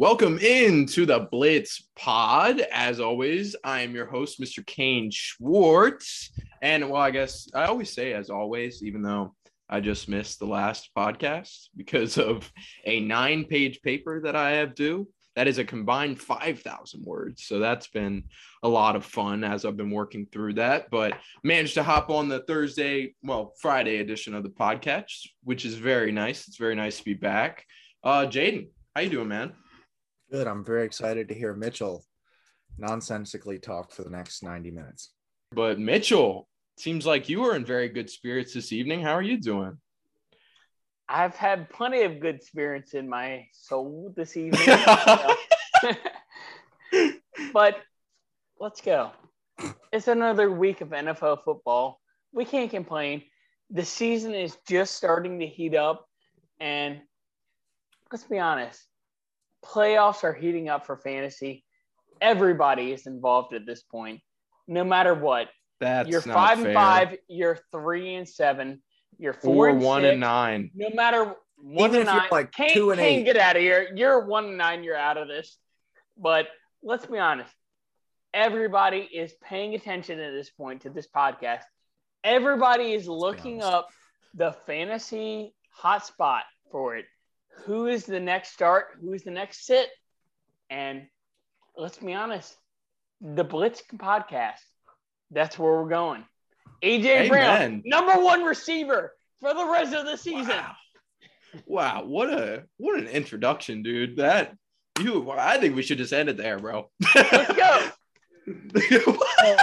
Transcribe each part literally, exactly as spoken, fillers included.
Welcome into the Blitz Pod. As always, I am your host, Mister Kane Schwartz. And well, I guess I always say as always, even though I just missed the last podcast because of a nine-page paper that I have due. That is a combined five thousand words. So that's been a lot of fun as I've been working through that. But managed to hop on the Thursday, well, Friday edition of the podcast, which is very nice. It's very nice to be back. Uh, Jaden, how you doing, man? Good. I'm very excited to hear Mitchell nonsensically talk for the next ninety minutes. But Mitchell, seems like you are in very good spirits this evening. How are you doing? I've had plenty of good spirits in my soul this evening. But let's go. It's another week of N F L football. We can't complain. The season is just starting to heat up. And let's be honest. Playoffs are heating up for fantasy. Everybody is involved at this point, no matter what. That's you're five fair. and five, you're three and seven, you're four, four and one six, and nine. No matter one Even and if nine, you're like Kane, two and Kane, eight. Get out of here. You're one and nine. You're out of this. But let's be honest. Everybody is paying attention at this point to this podcast. Everybody is looking up the fantasy hotspot for it. Who is the next start? Who is the next sit? And let's be honest, the Blitz podcast, that's where we're going. A J Brown, number one receiver for the rest of the season. Wow. Wow, what a what an introduction, dude. That you I think we should just end it there, bro. Let's go.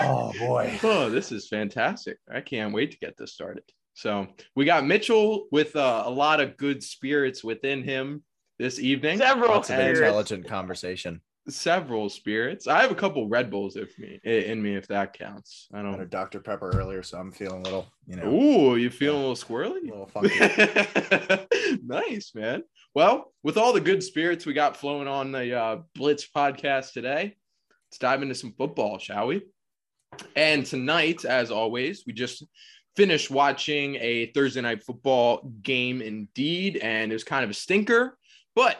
Oh boy. Oh, this is fantastic. I can't wait to get this started. So we got Mitchell with uh, a lot of good spirits within him this evening. Several Lots of intelligent conversation. Several spirits. I have a couple Red Bulls if me, in me, if that counts. I don't I had a Doctor Pepper earlier, so I'm feeling a little, you know. Ooh, you feeling yeah, a little squirrely? A little funky. Nice, man. Well, with all the good spirits we got flowing on the uh, Blitz podcast today, let's dive into some football, shall we? And tonight, as always, we just finished watching a Thursday night football game indeed, and it was kind of a stinker, but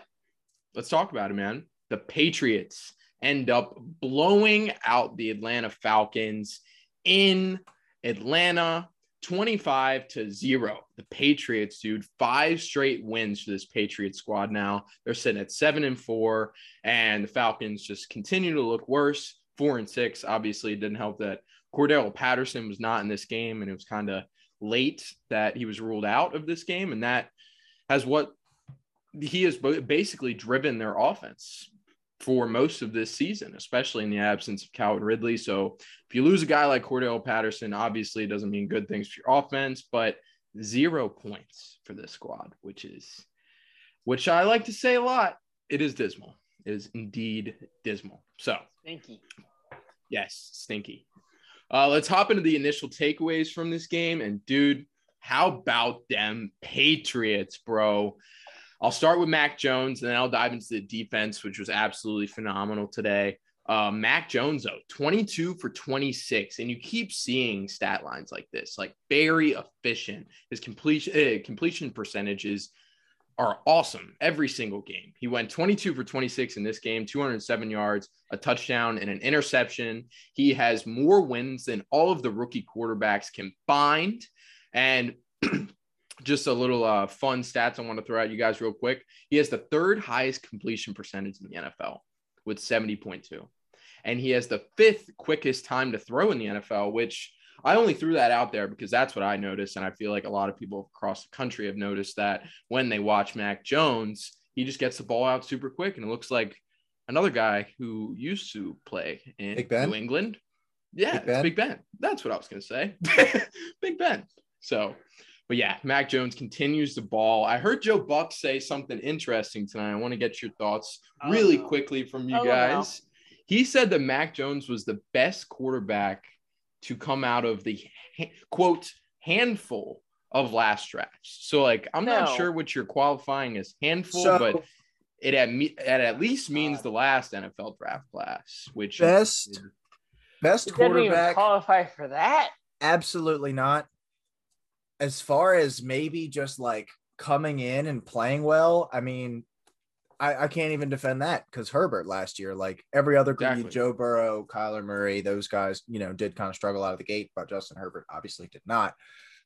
let's talk about it, man. The Patriots end up blowing out the Atlanta Falcons in Atlanta twenty-five to zero. The Patriots, dude, five straight wins for this Patriots squad now. They're sitting at seven and four, and the Falcons just continue to look worse. Four and six, obviously, it didn't help that Cordell Patterson was not in this game, and it was kind of late that he was ruled out of this game, and that has what he has basically driven their offense for most of this season, especially in the absence of Calvin Ridley. So if you lose a guy like Cordell Patterson, obviously it doesn't mean good things for your offense, but zero points for this squad, which is, which I like to say a lot, it is dismal. It is indeed dismal. So stinky. Yes, stinky. Uh, let's hop into the initial takeaways from this game. And, dude, how about them Patriots, bro? I'll start with Mac Jones, and then I'll dive into the defense, which was absolutely phenomenal today. Uh, Mac Jones, though, twenty-two for twenty-six. And you keep seeing stat lines like this, like very efficient. His completion, uh, completion percentages are awesome every single game. He went twenty-two for twenty-six in this game, two hundred seven yards, a touchdown, and an interception. He has more wins than all of the rookie quarterbacks combined. And just a little uh, fun stats I want to throw at you guys real quick. He has the third highest completion percentage in the N F L with seventy point two. And he has the fifth quickest time to throw in the N F L, which I only threw that out there because that's what I noticed, and I feel like a lot of people across the country have noticed that when they watch Mac Jones, he just gets the ball out super quick, and it looks like another guy who used to play in New England. Yeah, Big Ben. Big Ben. That's what I was going to say. Big Ben. So, But yeah, Mac Jones continues to ball. I heard Joe Buck say something interesting tonight. I want to get your thoughts really oh, quickly from you oh, guys. Wow. He said that Mac Jones was the best quarterback to come out of the, quote, handful of last drafts. So, like, I'm no. not sure what you're qualifying as handful, so, but it at, me, it at least means the last N F L draft class, which best, is – Best quarterback. Doesn't even qualify for that? Absolutely not. As far as maybe just like coming in and playing well, I mean, I, I can't even defend that because Herbert last year, like every other exactly. group, Joe Burrow, Kyler Murray, those guys, you know, did kind of struggle out of the gate, but Justin Herbert obviously did not.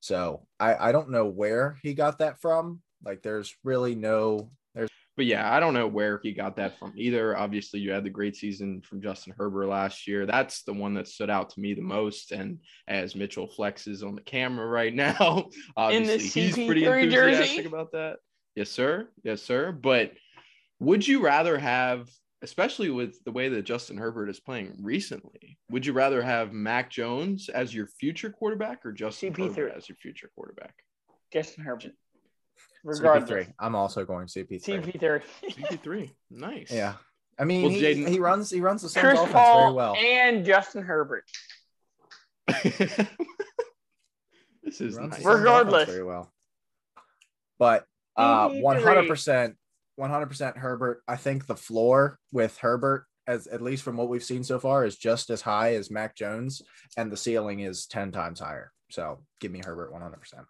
So I, I don't know where he got that from. Like there's really no, there's. But yeah, I don't know where he got that from either. Obviously, you had the great season from Justin Herbert last year. That's the one that stood out to me the most. And as Mitchell flexes on the camera right now, obviously he's pretty enthusiastic jersey. About that. Yes, sir. Yes, sir. But would you rather have, especially with the way that Justin Herbert is playing recently, would you rather have Mac Jones as your future quarterback or Justin C P three. Herbert as your future quarterback? Justin Herbert. Regardless. C P three. I'm also going C P three. C P three. C P three. Nice. Yeah. I mean, well, he, Jaden, he runs he runs the Suns offense Paul very well. And Justin Herbert. This is nice. Regardless. Very well. But uh, one hundred percent one hundred percent Herbert. I think the floor with Herbert, as at least from what we've seen so far, is just as high as Mac Jones, and the ceiling is ten times higher. So give me Herbert one hundred percent.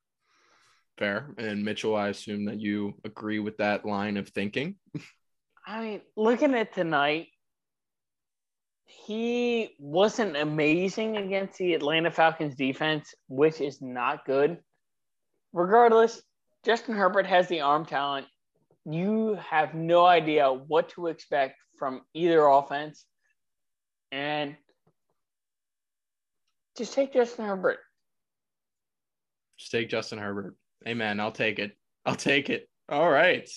Fair. And Mitchell, I assume that you agree with that line of thinking. I mean, looking at tonight, he wasn't amazing against the Atlanta Falcons defense, which is not good. Regardless, Justin Herbert has the arm talent. You have no idea what to expect from either offense. And just take Justin Herbert. Just take Justin Herbert. Amen. I'll take it. I'll take it. All right.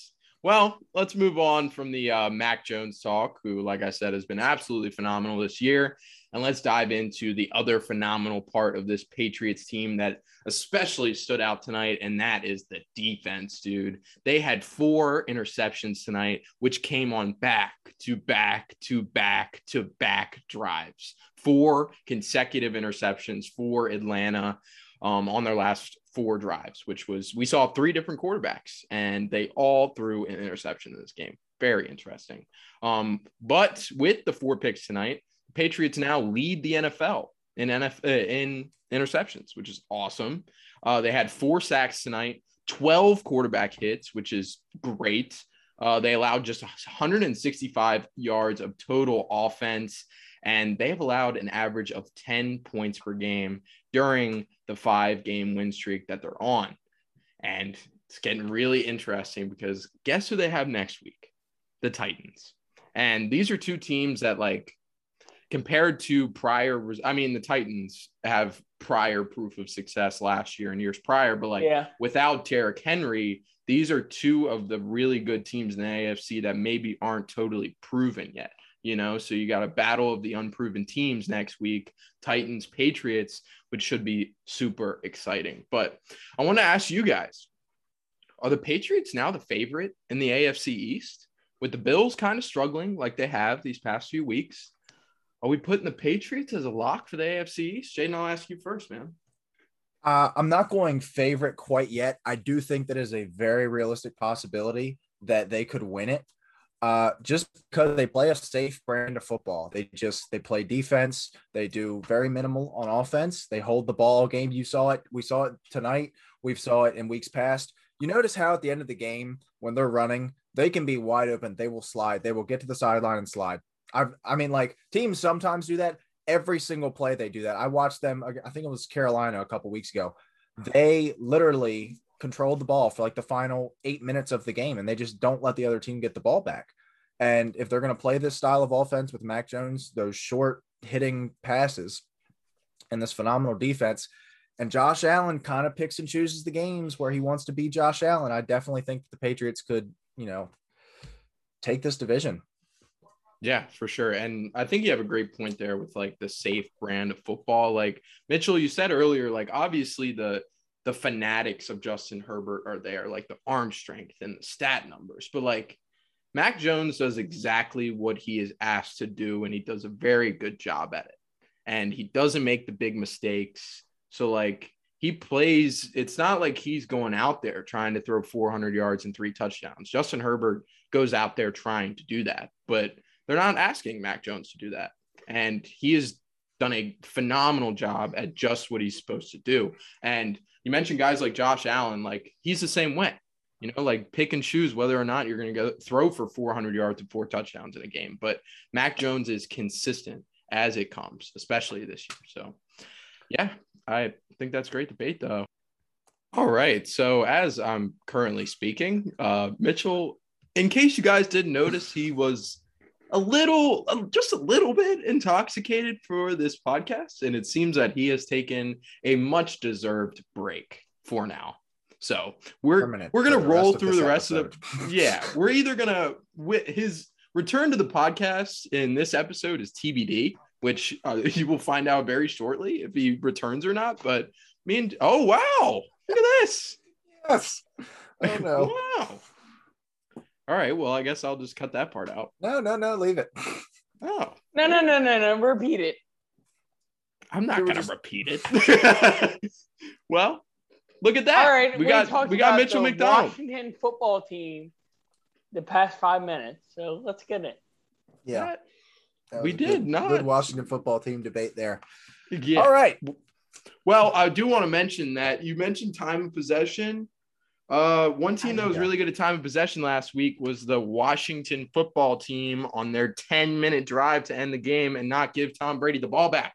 Well, let's move on from the uh, Mac Jones talk, who, like I said, has been absolutely phenomenal this year. And let's dive into the other phenomenal part of this Patriots team that especially stood out tonight, and that is the defense, dude. They had four interceptions tonight, which came on back to back to back to back drives. Four consecutive interceptions for Atlanta um, on their last four drives, which was, we saw three different quarterbacks and they all threw an interception in this game. Very interesting. Um, but with the four picks tonight, the Patriots now lead the N F L in N F L uh, in interceptions, which is awesome. Uh, they had four sacks tonight, twelve quarterback hits, which is great. Uh, they allowed just one hundred sixty-five yards of total offense, and they've allowed an average of ten points per game during the five-game win streak that they're on. And it's getting really interesting because guess who they have next week? The Titans. And these are two teams that, like, compared to prior – I mean, the Titans have prior proof of success last year and years prior, but, like, yeah. without Derrick Henry, these are two of the really good teams in the A F C that maybe aren't totally proven yet. You know, so you got a battle of the unproven teams next week, Titans, Patriots, which should be super exciting. But I want to ask you guys, are the Patriots now the favorite in the A F C East? With the Bills kind of struggling like they have these past few weeks, are we putting the Patriots as a lock for the A F C East? Jaden, I'll ask you first, man. Uh, I'm not going favorite quite yet. I do think that is a very realistic possibility that they could win it. Uh, just because they play a safe brand of football. They just, they play defense. They do very minimal on offense. They hold the ball game. You saw it. We saw it tonight. We've saw it in weeks past. You notice how at the end of the game, when they're running, they can be wide open. They will slide. They will get to the sideline and slide. I I mean, like, teams sometimes do that. Every single play they do that. I watched them. I think it was Carolina a couple weeks ago. They literally controlled the ball for like the final eight minutes of the game, and they just don't let the other team get the ball back. And if they're going to play this style of offense with Mac Jones, those short hitting passes and this phenomenal defense, and Josh Allen kind of picks and chooses the games where he wants to be Josh Allen, I definitely think the Patriots could, you know, take this division. Yeah, for sure. And I think you have a great point there with like the safe brand of football. Like Mitchell, you said earlier, like obviously the the fanatics of Justin Herbert are there, like the arm strength and the stat numbers. But like Mac Jones does exactly what he is asked to do, and he does a very good job at it. And he doesn't make the big mistakes. So like he plays, it's not like he's going out there trying to throw four hundred yards and three touchdowns. Justin Herbert goes out there trying to do that, but they're not asking Mac Jones to do that. And he has done a phenomenal job at just what he's supposed to do. And you mentioned guys like Josh Allen, like he's the same way. You know, like pick and choose whether or not you're going to go throw for four hundred yards and four touchdowns in a game. But Mac Jones is consistent as it comes, especially this year. So, yeah, I think that's a great debate, though. All right. So as I'm currently speaking, uh, Mitchell, in case you guys didn't notice, he was a little, just a little bit intoxicated for this podcast. And it seems that he has taken a much deserved break for now. So we're we're going to roll through the rest of the – yeah, we're either going to – his return to the podcast in this episode is T B D, which uh, you will find out very shortly if he returns or not. But me and – oh, wow. Look at this. Yes. Oh, no. Wow. All right. Well, I guess I'll just cut that part out. No, no, no. Leave it. Oh. No, no, no, no, no. Repeat it. I'm not going to just... repeat it. Well. Look at that. All right. We, we got we got Mitchell McDonald. Washington football team the past five minutes. So let's get it. Yeah. We did good, not. Good Washington football team debate there. Yeah. All right. Well, I do want to mention that you mentioned time of possession. Uh, one team that was really good at time of possession last week was the Washington football team on their ten-minute drive to end the game and not give Tom Brady the ball back.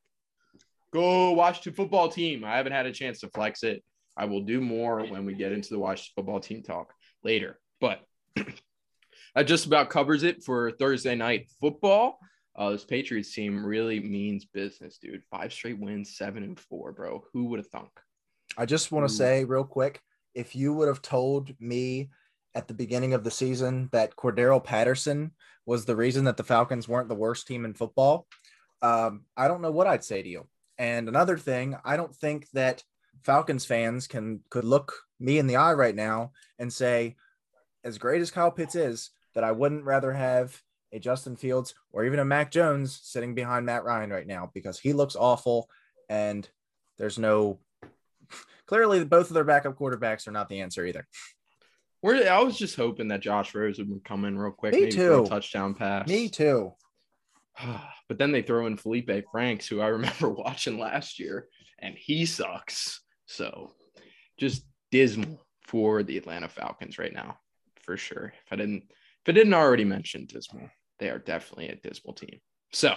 Go Washington football team. I haven't had a chance to flex it. I will do more when we get into the Washington football team talk later, but that just about covers it for Thursday night football. Uh, this Patriots team really means business, dude. Five straight wins, seven and four, bro. Who would have thunk? I just want to say real quick, if you would have told me at the beginning of the season that Cordero Patterson was the reason that the Falcons weren't the worst team in football, um, I don't know what I'd say to you. And another thing, I don't think that Falcons fans can could look me in the eye right now and say, as great as Kyle Pitts is, that I wouldn't rather have a Justin Fields or even a Mac Jones sitting behind Matt Ryan right now, because he looks awful and there's no – clearly both of their backup quarterbacks are not the answer either. We're, I was just hoping that Josh Rose would come in real quick. Me maybe too. For a touchdown pass. Me too. But then they throw in Felipe Franks, who I remember watching last year, and he sucks. So just dismal for the Atlanta Falcons right now, for sure. If I didn't, if I didn't already mention dismal, they are definitely a dismal team. So,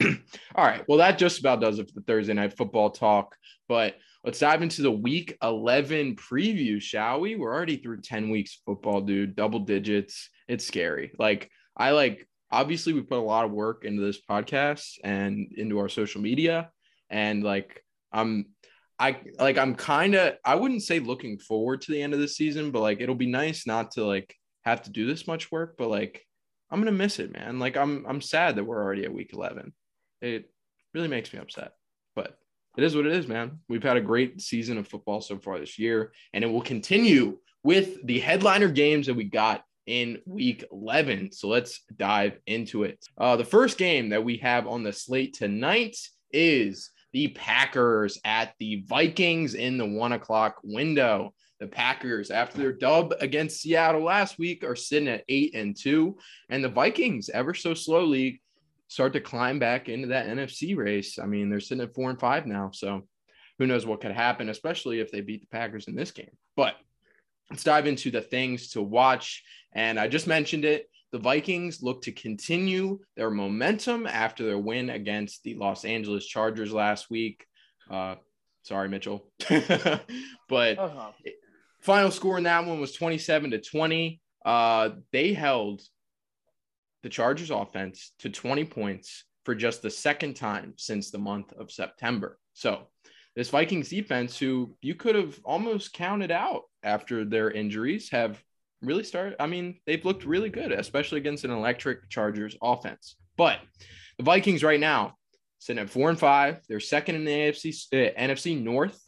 all right. Well, that just about does it for the Thursday night football talk, but let's dive into the week eleven preview, shall we? We're already through ten weeks of football, dude, double digits. It's scary. Like I like, obviously we put a lot of work into this podcast and into our social media, and like, I'm, I like I'm kind of I wouldn't say looking forward to the end of the season, but like it'll be nice not to like have to do this much work. But like I'm gonna miss it, man. Like I'm I'm sad that we're already at week eleven. It really makes me upset, but it is what it is, man. We've had a great season of football so far this year, and it will continue with the headliner games that we got in week eleven. So let's dive into it. Uh, the first game that we have on the slate tonight is the Packers at the Vikings in the one o'clock window. The Packers, after their dub against Seattle last week, are sitting at eight and two, and the Vikings ever so slowly start to climb back into that N F C race. I mean, they're sitting at four and five now, so who knows what could happen, especially if they beat the Packers in this game. But let's dive into the things to watch, and I just mentioned it. The Vikings look to continue their momentum after their win against the Los Angeles Chargers last week. Uh, sorry, Mitchell. But uh-huh. Final score in that one was twenty-seven to twenty. Uh, they held the Chargers offense to twenty points for just the second time since the month of September. So this Vikings defense, who you could have almost counted out after their injuries, have really start. I mean, they've looked really good, especially against an electric Chargers offense. But the Vikings right now sitting at four and five, they're second in the A F C, uh, N F C North.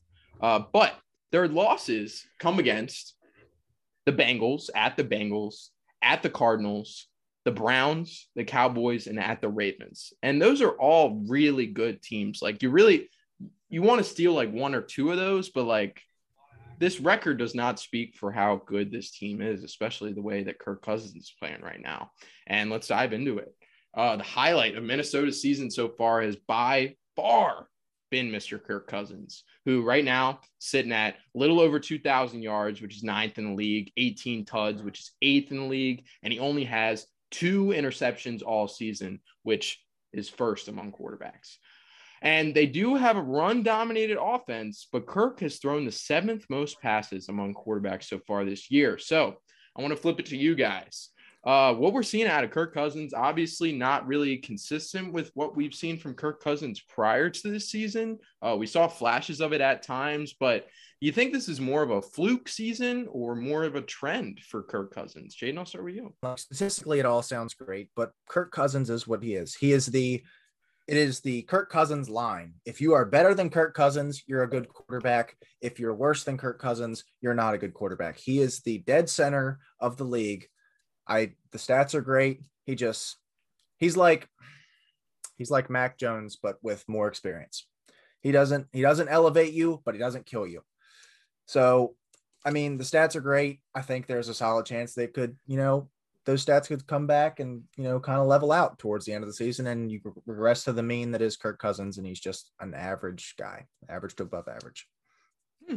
Uh, but Their losses come against the Bengals, at the Bengals, at the Cardinals, the Browns, the Cowboys, and at the Ravens. And those are all really good teams. Like, you really – you want to steal, like, one or two of those, but, like, this record does not speak for how good this team is, especially the way that Kirk Cousins is playing right now. And let's dive into it. Uh, the highlight of Minnesota's season so far has by far been Mister Kirk Cousins, who right now sitting at a little over two thousand yards, which is ninth in the league, eighteen T D Ws, which is eighth in the league, and he only has two interceptions all season, which is first among quarterbacks. And they do have a run-dominated offense, but Kirk has thrown the seventh most passes among quarterbacks so far this year. So I want to flip it to you guys. Uh, what we're seeing out of Kirk Cousins, obviously not really consistent with what we've seen from Kirk Cousins prior to this season. Uh, we saw flashes of it at times, but you think this is more of a fluke season or more of a trend for Kirk Cousins? Jaden, I'll start with you. Statistically, it all sounds great, but Kirk Cousins is what he is. He is the, it is the Kirk Cousins line. If you are better than Kirk Cousins, you're a good quarterback. If you're worse than Kirk Cousins, you're not a good quarterback. He is the dead center of the league. I, the stats are great. He just, he's like, he's like Mac Jones, but with more experience. He doesn't, he doesn't elevate you, but he doesn't kill you. So, I mean, the stats are great. I think there's a solid chance they could, you know, those stats could come back and, you know, kind of level out towards the end of the season. And you regress to the mean that is Kirk Cousins. And he's just an average guy, average to above average. Hmm.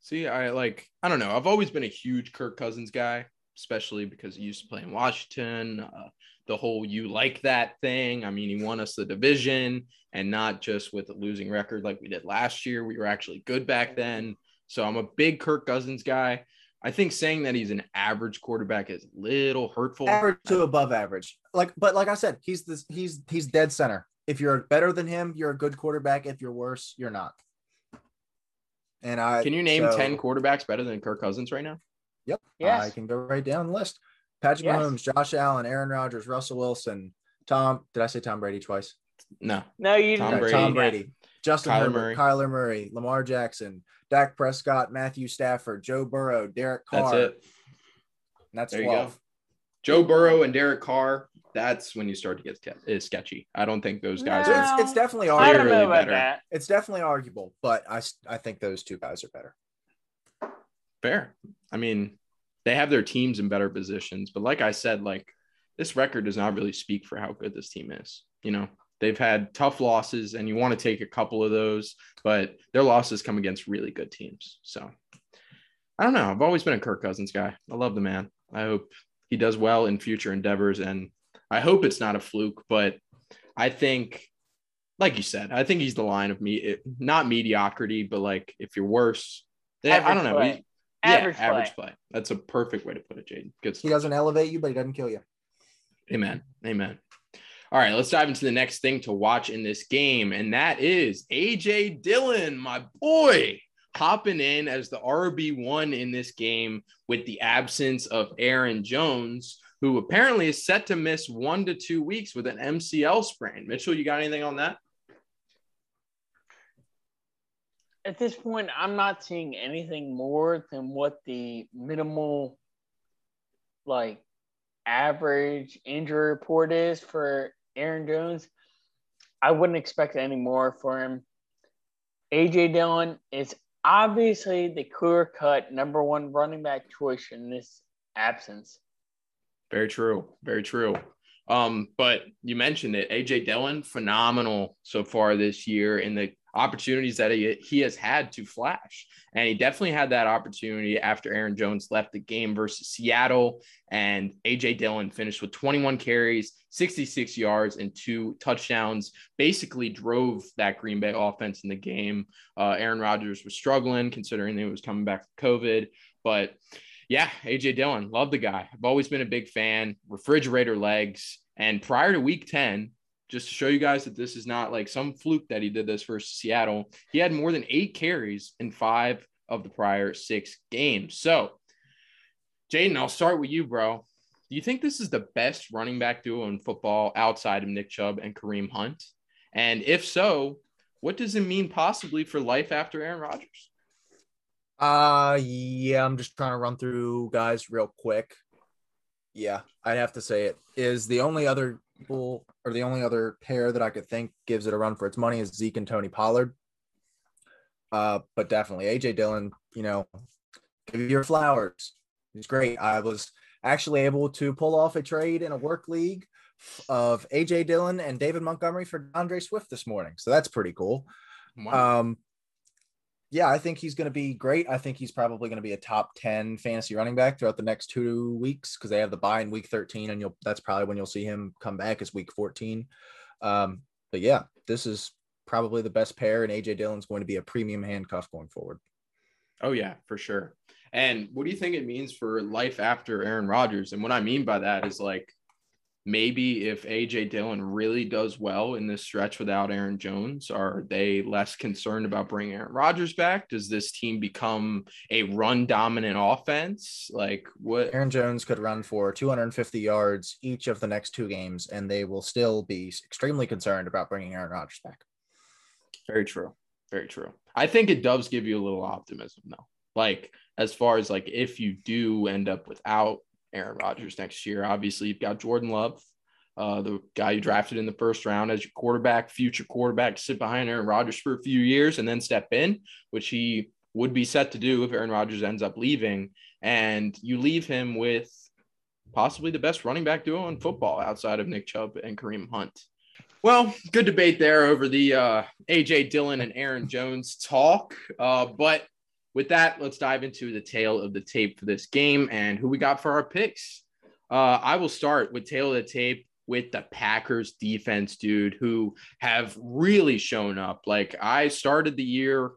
See, I like, I don't know. I've always been a huge Kirk Cousins guy, especially because he used to play in Washington, uh, the whole you like that thing. I mean, he won us the division, and not just with a losing record like we did last year. We were actually good back then. So I'm a big Kirk Cousins guy. I think saying that he's an average quarterback is a little hurtful. Average to above average. Like, but like I said, he's this, he's he's dead center. If you're better than him, you're a good quarterback. If you're worse, you're not. And I Can you name so, ten quarterbacks better than Kirk Cousins right now? Yep. Yes. I can go right down the list. Patrick yes. Mahomes, Josh Allen, Aaron Rodgers, Russell Wilson, Tom. Did I say Tom Brady twice? No. No, you Tom didn't. Brady. Tom Brady. Justin Kyler Herbert, Murray. Kyler Murray, Lamar Jackson, Dak Prescott, Matthew Stafford, Joe Burrow, Derek Carr. That's it. And that's there twelve. You go. Joe Burrow and Derek Carr. That's when you start to get sketchy. I don't think those guys no. are. It's, it's definitely arguable. I don't know about better. That. It's definitely arguable, but I I think those two guys are better. Fair. I mean, they have their teams in better positions, but like I said, like this record does not really speak for how good this team is. You know, they've had tough losses and you want to take a couple of those, but their losses come against really good teams. So I don't know. I've always been a Kirk Cousins guy. I love the man. I hope he does well in future endeavors, and I hope it's not a fluke, but I think, like you said, I think he's the line of me, it, not mediocrity, but like if you're worse, they, I don't know. He, Yeah, average, average play. play. That's a perfect way to put it, Jaden. Good stuff. He doesn't elevate you, but he doesn't kill you. Amen. Amen. All right, let's dive into the next thing to watch in this game, and that is A J Dillon, my boy, hopping in as the R B one in this game with the absence of Aaron Jones, who apparently is set to miss one to two weeks with an M C L sprain. Mitchell, you got anything on that? At this point, I'm not seeing anything more than what the minimal, like, average injury report is for Aaron Jones. I wouldn't expect any more for him. A J Dillon is obviously the clear-cut number one running back choice in this absence. Very true. Very true. Um, but you mentioned it. A J Dillon, phenomenal so far this year in the opportunities that he, he has had to flash. And he definitely had that opportunity after Aaron Jones left the game versus Seattle, and A J Dillon finished with twenty-one carries, sixty-six yards, and two touchdowns, basically drove that Green Bay offense in the game. Uh, Aaron Rodgers was struggling considering he was coming back from COVID, but yeah, A J Dillon, love the guy. I've always been a big fan, refrigerator legs. And prior to week ten, just to show you guys that this is not like some fluke that he did this versus Seattle, he had more than eight carries in five of the prior six games. So, Jaden, I'll start with you, bro. Do you think this is the best running back duo in football outside of Nick Chubb and Kareem Hunt? And if so, what does it mean possibly for life after Aaron Rodgers? Uh, yeah, I'm just trying to run through guys real quick. Yeah, I'd have to say it is the only other people or the only other pair that I could think gives it a run for its money is Zeke and Tony Pollard. Uh, but definitely A J Dillon, you know, give you your flowers. It's great. I was actually able to pull off a trade in a work league of A J Dillon and David Montgomery for DeAndre Swift this morning. So that's pretty cool. Wow. Um, yeah, I think he's going to be great. I think he's probably going to be a top ten fantasy running back throughout the next two weeks because they have the bye in week thirteen, and you'll that's probably when you'll see him come back is week fourteen. Um, but yeah, this is probably the best pair, and A J Dillon's going to be a premium handcuff going forward. Oh, yeah, for sure. And what do you think it means for life after Aaron Rodgers? And what I mean by that is, like, maybe if A J Dillon really does well in this stretch without Aaron Jones, are they less concerned about bringing Aaron Rodgers back? Does this team become a run-dominant offense? Like, what? Aaron Jones could run for two hundred fifty yards each of the next two games, and they will still be extremely concerned about bringing Aaron Rodgers back. Very true. Very true. I think it does give you a little optimism, though. Like, as far as, like, if you do end up without Aaron Rodgers next year, obviously you've got Jordan Love, uh, the guy you drafted in the first round as your quarterback, future quarterback, sit behind Aaron Rodgers for a few years and then step in, which he would be set to do if Aaron Rodgers ends up leaving. And you leave him with possibly the best running back duo in football outside of Nick Chubb and Kareem Hunt. Well, good debate there over the uh, A J Dillon and Aaron Jones talk. Uh, but with that, let's dive into the tail of the tape for this game and who we got for our picks. Uh, I will start with tail of the tape with the Packers defense, dude, who have really shown up. Like, I started the year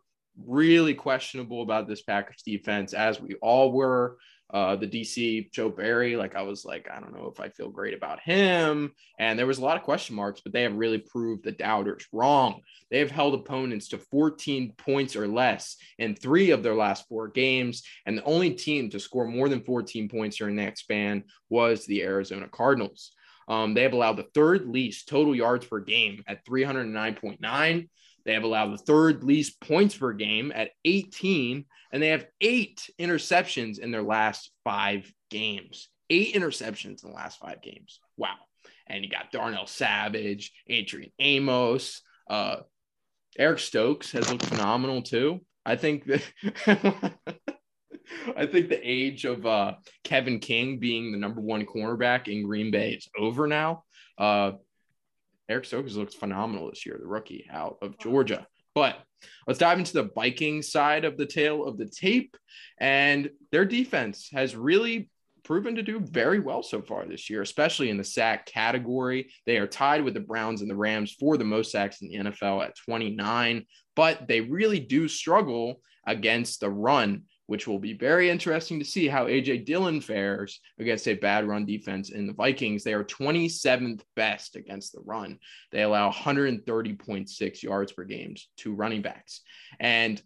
really questionable about this Packers defense, as we all were. Uh, the D C, Joe Barry, like, I was like, I don't know if I feel great about him. And there was a lot of question marks, but they have really proved the doubters wrong. They have held opponents to fourteen points or less in three of their last four games. And the only team to score more than fourteen points during that span was the Arizona Cardinals. Um, they have allowed the third least total yards per game at three oh nine point nine. They have allowed the third least points per game at eighteen, and they have eight interceptions in their last five games. Eight interceptions in the last five games. Wow. And you got Darnell Savage, Adrian Amos. Uh, Eric Stokes has looked phenomenal too. I think that I think the age of uh, Kevin King being the number one cornerback in Green Bay is over now. Uh, Eric Stokes looks phenomenal this year, the rookie out of Georgia. But let's dive into the Vikings side of the tail of the tape. And their defense has really proven to do very well so far this year, especially in the sack category. They are tied with the Browns and the Rams for the most sacks in the N F L at twenty-nine. But they really do struggle against the run, which will be very interesting to see how A J Dillon fares against a bad run defense in the Vikings. They are twenty-seventh best against the run. They allow one thirty point six yards per game to running backs. And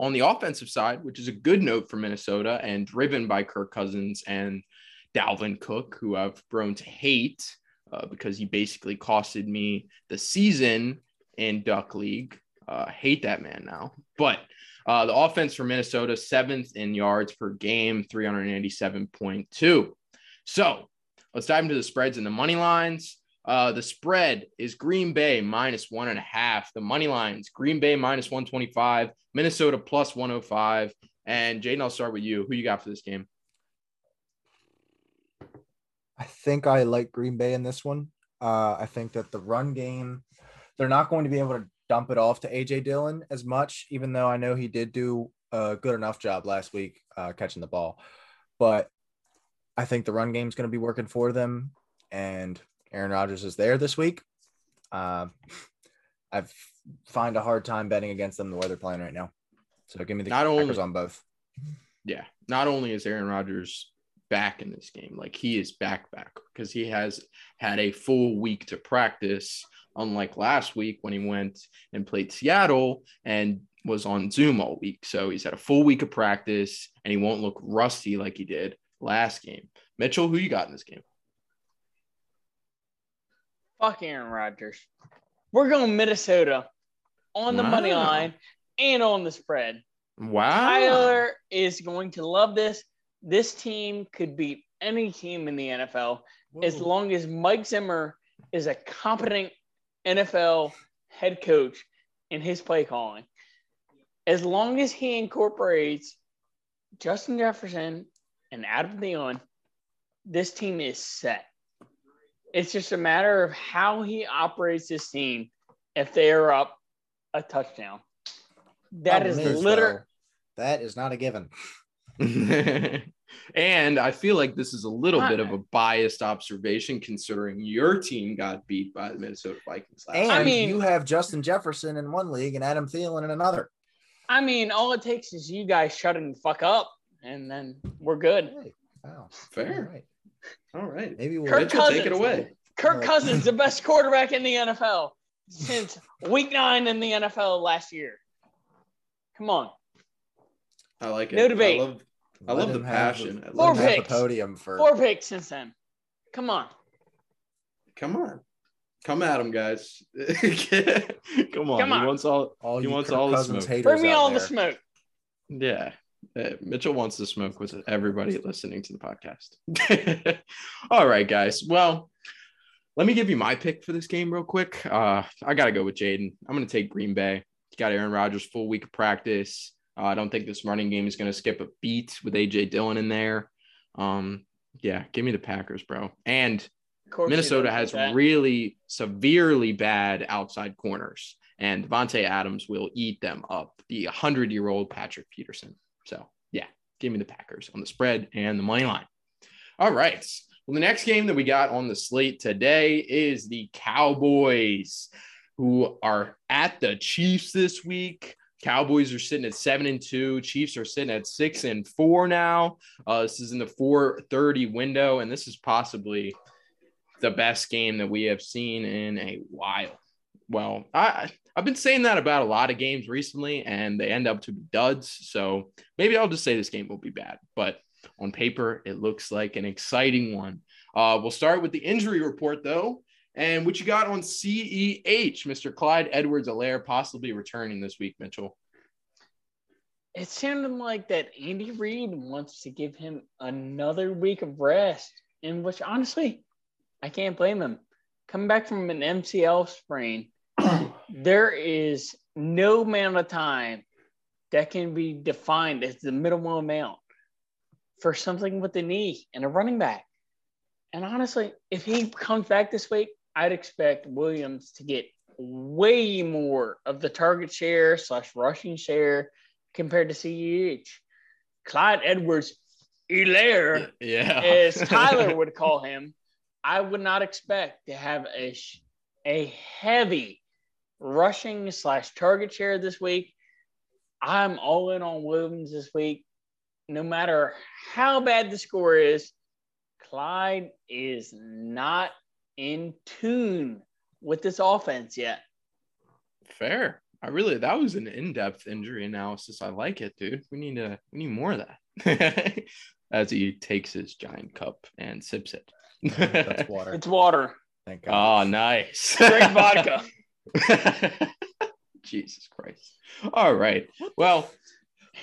on the offensive side, which is a good note for Minnesota and driven by Kirk Cousins and Dalvin Cook, who I've grown to hate uh, because he basically costed me the season in Duck League. Uh, hate that man now. But Uh, the offense for Minnesota, seventh in yards per game, three eighty-seven point two. So let's dive into the spreads and the money lines. Uh, the spread is Green Bay minus one and a half. The money lines, Green Bay minus one twenty-five, Minnesota plus one oh five. And Jaden, I'll start with you. Who you got for this game? I think I like Green Bay in this one. Uh, I think that the run game, they're not going to be able to dump it off to A J Dillon as much, even though I know he did do a good enough job last week uh, catching the ball. But I think the run game is going to be working for them, and Aaron Rodgers is there this week. Uh, I find a hard time betting against them the way they're playing right now. So give me the not Packers only, on both. Yeah, not only is Aaron Rodgers back in this game, like he is back back because he has had a full week to practice. Unlike last week when he went and played Seattle and was on Zoom all week. So he's had a full week of practice, and he won't look rusty like he did last game. Mitchell, who you got in this game? Fuck Aaron Rodgers. We're going Minnesota on the wow. money line and on the spread. Wow. Kyler is going to love this. This team could beat any team in the N F L. Whoa. As long as Mike Zimmer is a competent N F L head coach in his play calling. As long as he incorporates Justin Jefferson and Adam Thielen, this team is set. It's just a matter of how he operates this team if they are up a touchdown. That is literally – that is not a given. And I feel like this is a little Not bit of a biased observation considering your team got beat by the Minnesota Vikings. And I mean, you have Justin Jefferson in one league and Adam Thielen in another. I mean, all it takes is you guys shutting the fuck up, and then we're good. Hey, wow. Fair. All right. All right. Maybe we'll Kirk Cousins, take it away. Kirk Cousins, the best quarterback in the N F L since week nine in the N F L last year. Come on. I like it. No debate. I love I love the passion. The, Four picks. The podium for... Four picks since then. Come on. Come on. Come at him, guys. Come on. Come on. He wants all, all, he wants all the smoke. Bring me all there. the smoke. Yeah. Uh, Mitchell wants the smoke with everybody listening to the podcast. All right, guys. Well, let me give you my pick for this game real quick. Uh, I got to go with Jaden. I'm going to take Green Bay. Got Aaron Rodgers full week of practice. Uh, I don't think this running game is going to skip a beat with A J Dillon in there. Um, yeah, give me the Packers, bro. And Minnesota has really severely bad outside corners, and Devontae Adams will eat them up. The hundred-year-old Patrick Peterson. So, yeah, give me the Packers on the spread and the money line. All right. Well, the next game that we got on the slate today is the Cowboys, who are at the Chiefs this week. Cowboys are sitting at seven and two. Chiefs are sitting at six and four now. Uh, this is in the four thirty window, and this is possibly the best game that we have seen in a while. Well, I, I've been saying that about a lot of games recently, and they end up to be duds. So maybe I'll just say this game will be bad. But on paper, it looks like an exciting one. Uh, we'll start with the injury report, though. And what you got on C E H, Mister Clyde Edwards-Helaire possibly returning this week, Mitchell? It sounded like that Andy Reid wants to give him another week of rest, in which, honestly, I can't blame him. Coming back from an M C L sprain, there is no amount of time that can be defined as the minimal amount for something with the knee and a running back. And honestly, if he comes back this week, I'd expect Williams to get way more of the target share slash rushing share compared to C E H. Clyde Edwards-Helaire, yeah. as Tyler would call him, I would not expect to have a, a heavy rushing slash target share this week. I'm all in on Williams this week. No matter how bad the score is, Clyde is not in tune with this offense yet. Fair. I really, that was an in-depth injury analysis. I like it, dude. We need to, we need more of that. As he takes his giant cup and sips it. That's water. It's water. Thank God. Oh, nice. Drink vodka. Jesus Christ. All right. Well,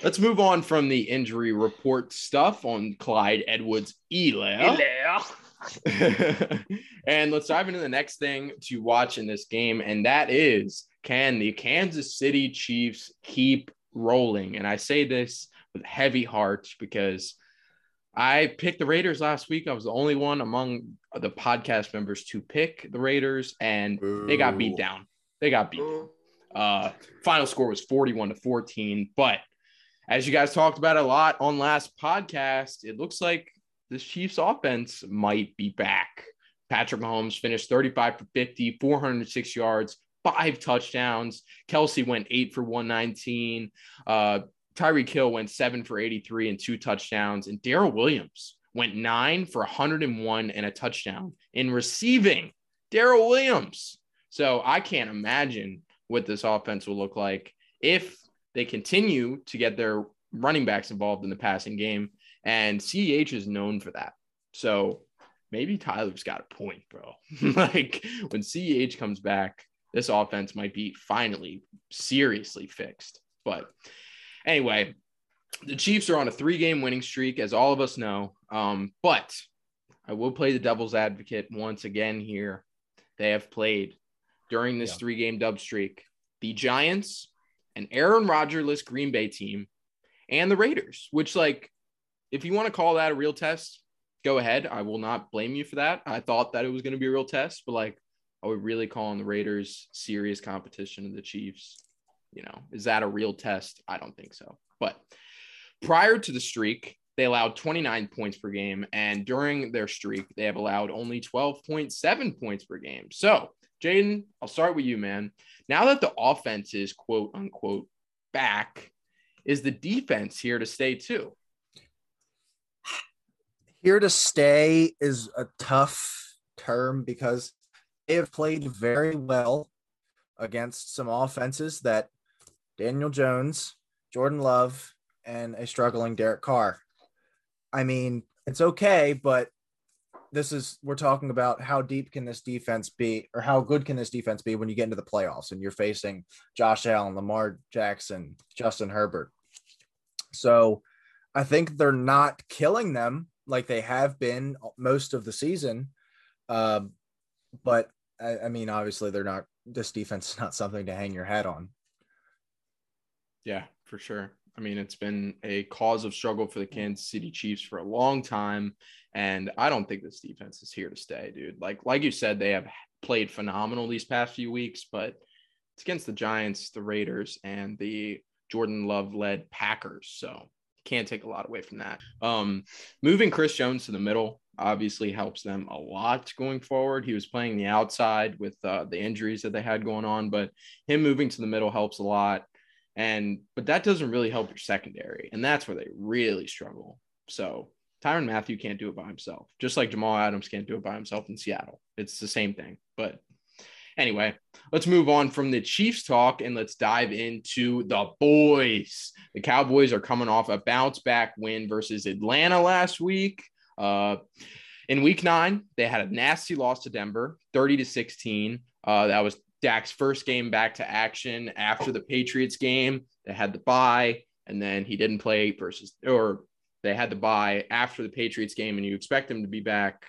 let's move on from the injury report stuff on Clyde Edwards-Helaire. And let's dive into the next thing to watch in this game, and that is, can the Kansas City Chiefs keep rolling? And I say this with heavy heart because I picked the Raiders last week. I was the only one among the podcast members to pick the Raiders, and Ooh. they got beat down. They got beat. Uh, final score was forty-one to fourteen, but as you guys talked about a lot on last podcast, it looks like this Chiefs offense might be back. Patrick Mahomes finished thirty-five for fifty, four hundred six yards, five touchdowns. Kelsey went eight for one nineteen. Uh, Tyreek Hill went seven for eighty-three and two touchdowns. And Darrell Williams went nine for one oh one and a touchdown in receiving. Darrell Williams. So I can't imagine what this offense will look like if they continue to get their running backs involved in the passing game, and C E H is known for that. So maybe Tyler's got a point, bro. Like, when C E H comes back, this offense might be finally seriously fixed. But Anyway, the Chiefs are on a three-game winning streak, as all of us know. Um, but I will play the devil's advocate once again here. They have played during this yeah. three-game dub streak the Giants, an Aaron Rodgers-less Green Bay team, and the Raiders, which, like, if you want to call that a real test, go ahead. I will not blame you for that. I thought that it was going to be a real test, but, like, are we really calling the Raiders serious competition to the Chiefs? You know, is that a real test? I don't think so. But prior to the streak, they allowed twenty-nine points per game. And during their streak, they have allowed only twelve point seven points per game. So, Jaden, I'll start with you, man. Now that the offense is, quote, unquote, back, is the defense here to stay too? Here to stay is a tough term because they have played very well against some offenses that Daniel Jones, Jordan Love, and a struggling Derek Carr. I mean, it's okay, but this is, we're talking about how deep can this defense be, or how good can this defense be when you get into the playoffs and you're facing Josh Allen, Lamar Jackson, Justin Herbert. So I think they're not killing them like they have been most of the season. Uh, but I, I mean, obviously they're not, this defense is not something to hang your hat on. Yeah, for sure. I mean, it's been a cause of struggle for the Kansas City Chiefs for a long time, and I don't think this defense is here to stay, dude. Like, like you said, they have played phenomenal these past few weeks, but it's against the Giants, the Raiders, and the Jordan Love-led Packers, so can't take a lot away from that. Um, moving Chris Jones to the middle obviously helps them a lot going forward. He was playing the outside with uh, the injuries that they had going on, but him moving to the middle helps a lot. And but that doesn't really help your secondary, and that's where they really struggle. So Tyrann Mathieu can't do it by himself, just like Jamal Adams can't do it by himself in Seattle. It's the same thing. But anyway, let's move on from the Chiefs talk and let's dive into the boys. The Cowboys are coming off a bounce back win versus Atlanta last week. Uh, in week nine, they had a nasty loss to Denver, thirty to sixteen. Uh, that was Dak's first game back to action after the Patriots game. They had the bye, and then he didn't play versus – or they had the bye after the Patriots game, and you expect him to be back,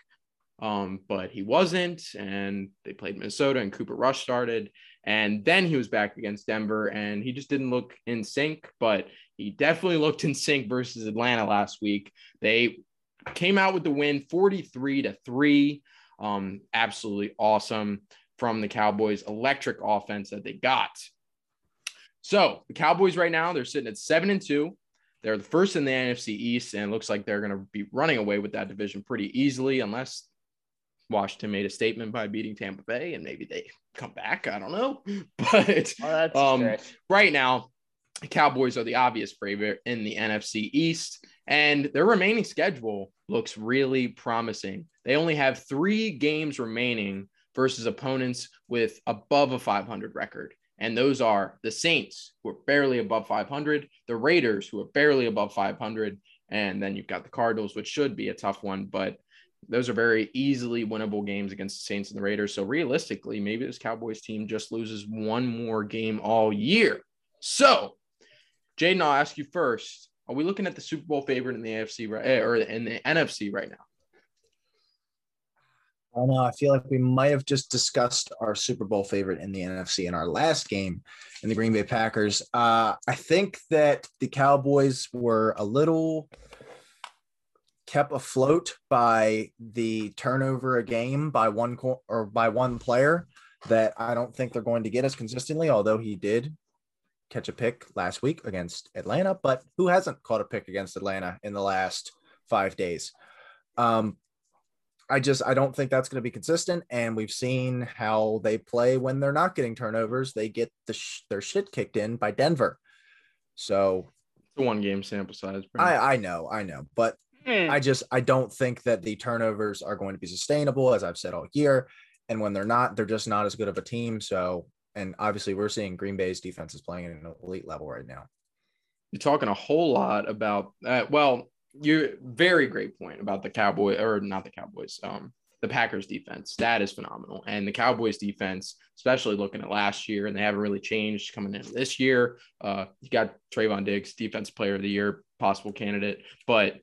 um, but he wasn't, and they played Minnesota, and Cooper Rush started, and then he was back against Denver, and he just didn't look in sync, but he definitely looked in sync versus Atlanta last week. They came out with the win forty-three to three, um, absolutely awesome from the Cowboys' electric offense that they got. So the Cowboys right now, they're sitting at seven and two. They're the first in the N F C East, and it looks like they're going to be running away with that division pretty easily, unless Washington made a statement by beating Tampa Bay, and maybe they come back. I don't know. But well, um, right now, the Cowboys are the obvious favorite in the N F C East, and their remaining schedule looks really promising. They only have three games remaining versus opponents with above a five hundred record. And those are the Saints, who are barely above five hundred, the Raiders, who are barely above five hundred, and then you've got the Cardinals, which should be a tough one, but those are very easily winnable games against the Saints and the Raiders. So realistically, maybe this Cowboys team just loses one more game all year. So, Jaden, I'll ask you first, are we looking at the Super Bowl favorite in the A F C or in the N F C right now? I don't know. I feel like we might have just discussed our Super Bowl favorite in the N F C in our last game in the Green Bay Packers. Uh, I think that the Cowboys were a little kept afloat by the turnover a game by one co- or by one player that I don't think they're going to get as consistently, although he did catch a pick last week against Atlanta. But who hasn't caught a pick against Atlanta in the last five days? Um, I just, I don't think that's going to be consistent. And we've seen how they play when they're not getting turnovers. They get the sh- their shit kicked in by Denver. So it's a one game sample size. I, I know, I know, but mm. I just, I don't think that the turnovers are going to be sustainable, as I've said all year. And when they're not, they're just not as good of a team. So, and obviously we're seeing Green Bay's defense is playing at an elite level right now. You're talking a whole lot about that. Uh, well, You're very great point about the Cowboys or not the Cowboys, um, the Packers defense. That is phenomenal. And the Cowboys defense, especially looking at last year, and they haven't really changed coming into this year. Uh, you got Trayvon Diggs, defensive player of the year, possible candidate. But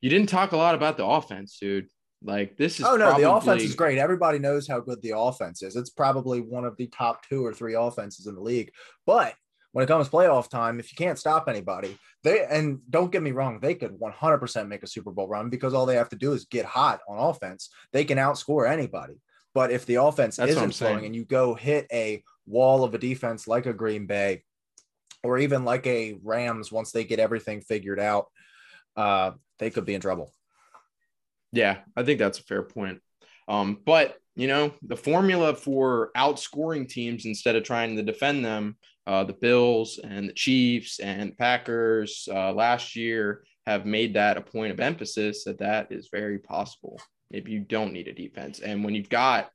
you didn't talk a lot about the offense, dude. Like this is oh no, probably... the offense is great. Everybody knows how good the offense is. It's probably one of the top two or three offenses in the league. But when it comes to playoff time, if you can't stop anybody, they and don't get me wrong, they could one hundred percent make a Super Bowl run because all they have to do is get hot on offense. They can outscore anybody. But if the offense That's isn't flowing and you go hit a wall of a defense like a Green Bay or even like a Rams, once they get everything figured out, uh, they could be in trouble. Yeah, I think that's a fair point. Um, but, you know, the formula for outscoring teams instead of trying to defend them, uh, the Bills and the Chiefs and Packers uh, last year have made that a point of emphasis that that is very possible if you don't need a defense. And when you've got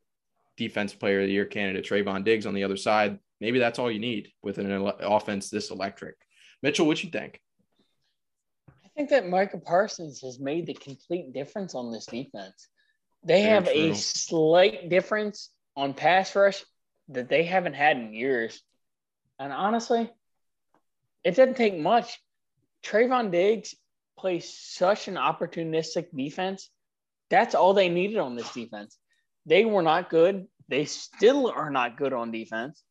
defense player of the year candidate Trayvon Diggs on the other side, maybe that's all you need with an ele- offense this electric. Mitchell, what you think? I think that Micah Parsons has made the complete difference on this defense. They Very have true. a slight difference on pass rush that they haven't had in years. And honestly, it doesn't take much. Trayvon Diggs plays such an opportunistic defense. That's all they needed on this defense. They were not good. They still are not good on defense.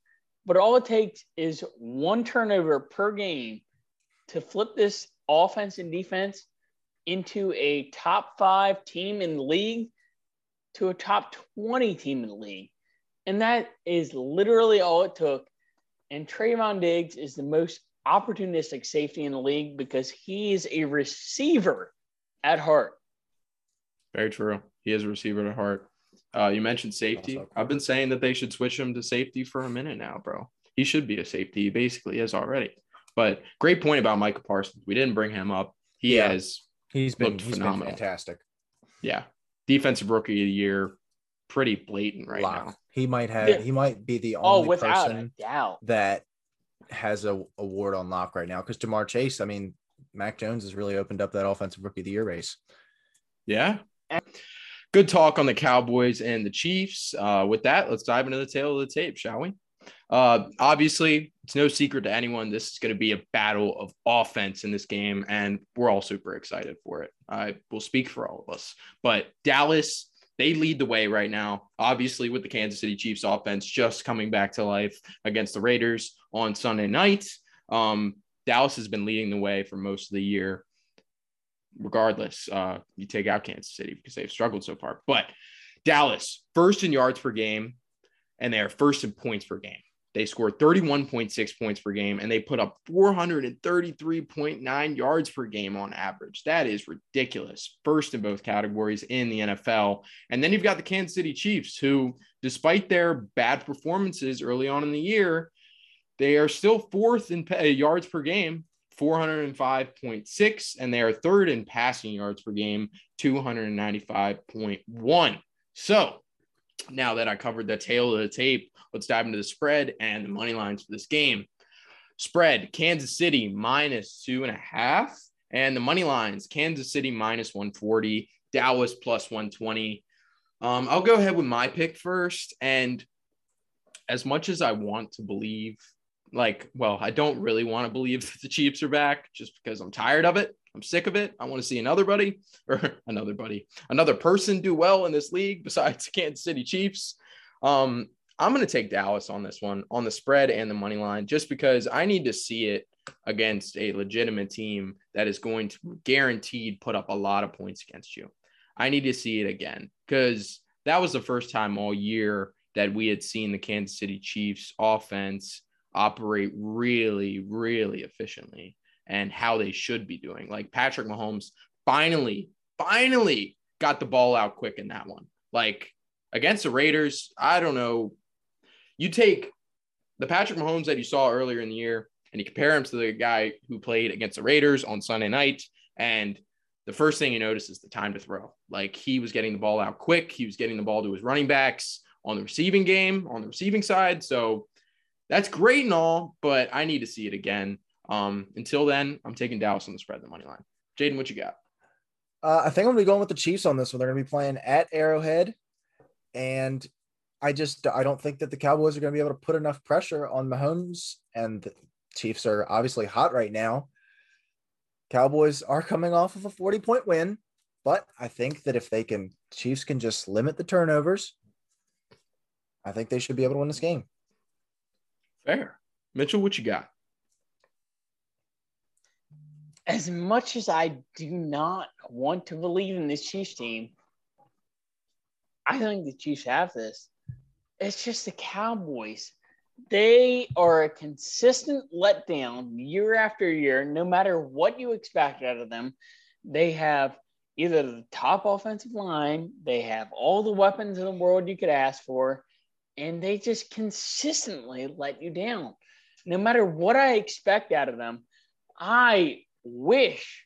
But all it takes is one turnover per game to flip this offense and defense into a top five team in the league to a top twenty team in the league. And that is literally all it took. And Trayvon Diggs is the most opportunistic safety in the league because he is a receiver at heart. Very true. He is a receiver at heart. Uh, you mentioned safety. I've been saying that they should switch him to safety for a minute now, bro. He should be a safety. He basically is already. But great point about Micah Parsons. We didn't bring him up. He yeah. has he's been, looked he's phenomenal. Been fantastic. Yeah. Defensive rookie of the year, pretty blatant right Lock. now. He might have yeah. he might be the only oh, person that has a award on lock right now. Because Jamar Chase, I mean, Mac Jones has really opened up that offensive rookie of the year race. Yeah. Good talk on the Cowboys and the Chiefs. Uh, with that, let's dive into the tail of the tape, shall we? Uh, obviously, it's no secret to anyone. This is going to be a battle of offense in this game, and we're all super excited for it. I will speak for all of us. But Dallas, they lead the way right now, obviously, with the Kansas City Chiefs offense just coming back to life against the Raiders on Sunday night. Um, Dallas has been leading the way for most of the year, regardless. Uh, you take out Kansas City because they've struggled so far. But Dallas, first in yards per game, and they are first in points per game. They scored thirty-one point six points per game, and they put up four thirty-three point nine yards per game on average. That is ridiculous. First in both categories in the N F L. And then you've got the Kansas City Chiefs, who, despite their bad performances early on in the year, they are still fourth in yards per game, four oh five point six, and they are third in passing yards per game, two ninety-five point one. So, now that I covered the tail of the tape, let's dive into the spread and the money lines for this game. Spread, Kansas City minus two and a half. And the money lines, Kansas City minus one forty, Dallas plus one twenty. Um, I'll go ahead with my pick first. And as much as I want to believe, like, well, I don't really want to believe that the Chiefs are back just because I'm tired of it. I'm sick of it. I want to see another buddy or another buddy, another person do well in this league besides Kansas City Chiefs. Um, I'm going to take Dallas on this one, on the spread and the money line, just because I need to see it against a legitimate team that is going to guaranteed put up a lot of points against you. I need to see it again because that was the first time all year that we had seen the Kansas City Chiefs offense operate really, really efficiently. And how they should be doing. Like Patrick Mahomes finally, finally got the ball out quick in that one. Like against the Raiders, I don't know. You take the Patrick Mahomes that you saw earlier in the year and you compare him to the guy who played against the Raiders on Sunday night. And the first thing you notice is the time to throw. Like he was getting the ball out quick. He was getting the ball to his running backs on the receiving game, on the receiving side. So that's great and all, but I need to see it again. Um, until then, I'm taking Dallas on the spread and the money line. Jaden, what you got? Uh, I think I'm going to be going with the Chiefs on this one. They're going to be playing at Arrowhead, and I just I don't think that the Cowboys are going to be able to put enough pressure on Mahomes, and the Chiefs are obviously hot right now. Cowboys are coming off of a forty-point win, but I think that if they can, Chiefs can just limit the turnovers, I think they should be able to win this game. Fair. Mitchell, what you got? As much as I do not want to believe in this Chiefs team, I think the Chiefs have this. It's just the Cowboys. They are a consistent letdown year after year, no matter what you expect out of them. They have either the top offensive line, they have all the weapons in the world you could ask for, and they just consistently let you down. No matter what I expect out of them, I wish,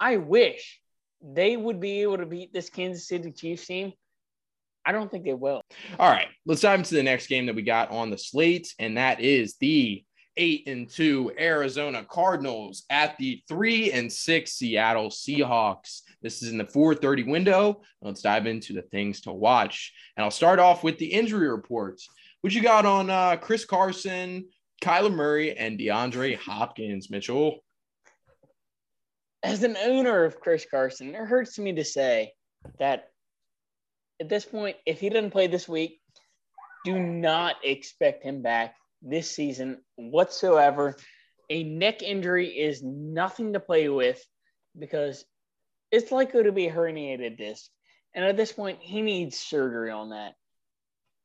I wish they would be able to beat this Kansas City Chiefs team. I don't think they will. All right, let's dive into the next game that we got on the slate, and that is the eight and two Arizona Cardinals at the three and six Seattle Seahawks. This is in the four thirty window. Let's dive into the things to watch, and I'll start off with the injury reports. What you got on uh, Chris Carson, Kyler Murray, and DeAndre Hopkins, Mitchell? As an owner of Chris Carson, it hurts me to say that. At this point, if he doesn't play this week, do not expect him back this season whatsoever. A neck injury is nothing to play with because it's likely to be a herniated disc. And at this point, he needs surgery on that.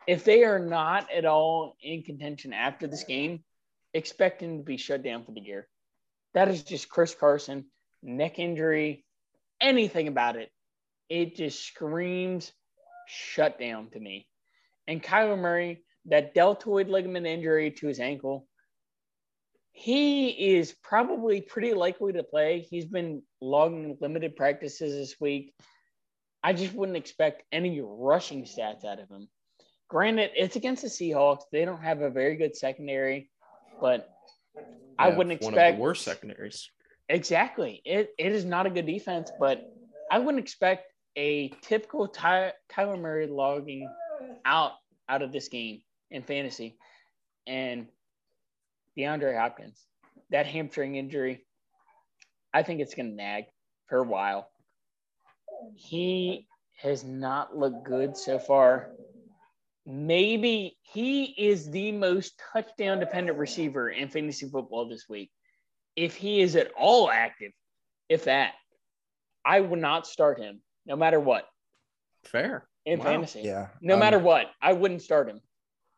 If they are not at all in contention after this game, expect him to be shut down for the year. That is just Chris Carson, neck injury, anything about it. It just screams shut down to me. And Kyler Murray, that deltoid ligament injury to his ankle, he is probably pretty likely to play. He's been logging limited practices this week. I just wouldn't expect any rushing stats out of him. Granted, it's against the Seahawks. They don't have a very good secondary, but yeah, I wouldn't expect one of the worst secondaries. Exactly. It it is not a good defense, but I wouldn't expect a typical Ty- Kyler Murray logging out out of this game in fantasy. And DeAndre Hopkins, that hamstring injury, I think it's going to nag for a while. He has not looked good so far. Maybe he is the most touchdown-dependent receiver in fantasy football this week. If he is at all active, if that, I would not start him. No matter what. Fair. In wow. fantasy. Yeah. No um, matter what. I wouldn't start him.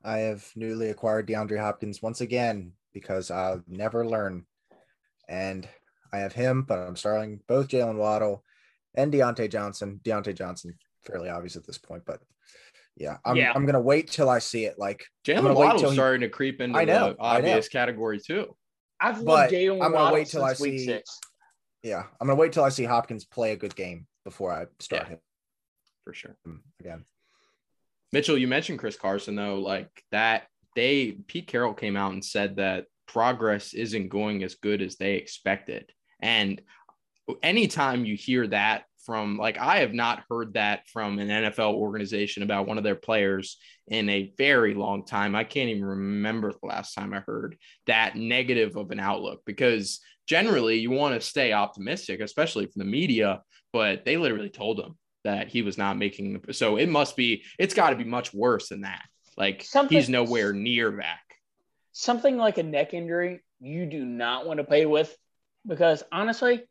I have newly acquired DeAndre Hopkins once again because I'll never learn. And I have him, but I'm starting both Jalen Waddle and Deontay Johnson. Deontay Johnson, fairly obvious at this point, but yeah. I'm yeah. I'm gonna wait till I see it. Like Jalen Waddle's starting he... to creep into I know, the obvious know. category too. I've loved Jalen Waddle. I'm gonna wait till I see six. Yeah. I'm gonna wait till I see Hopkins play a good game before I start yeah, him. For sure. Again. Mitchell, you mentioned Chris Carson, though, like that they Pete Carroll came out and said that progress isn't going as good as they expected. And anytime you hear that from like I have not heard that from an N F L organization about one of their players in a very long time. I can't even remember the last time I heard that negative of an outlook, because generally you want to stay optimistic, especially from the media. But they literally told him that he was not making the, so it must be, it's got to be much worse than that. Like something, he's nowhere near back. Something like a neck injury, you do not want to play with, because honestly,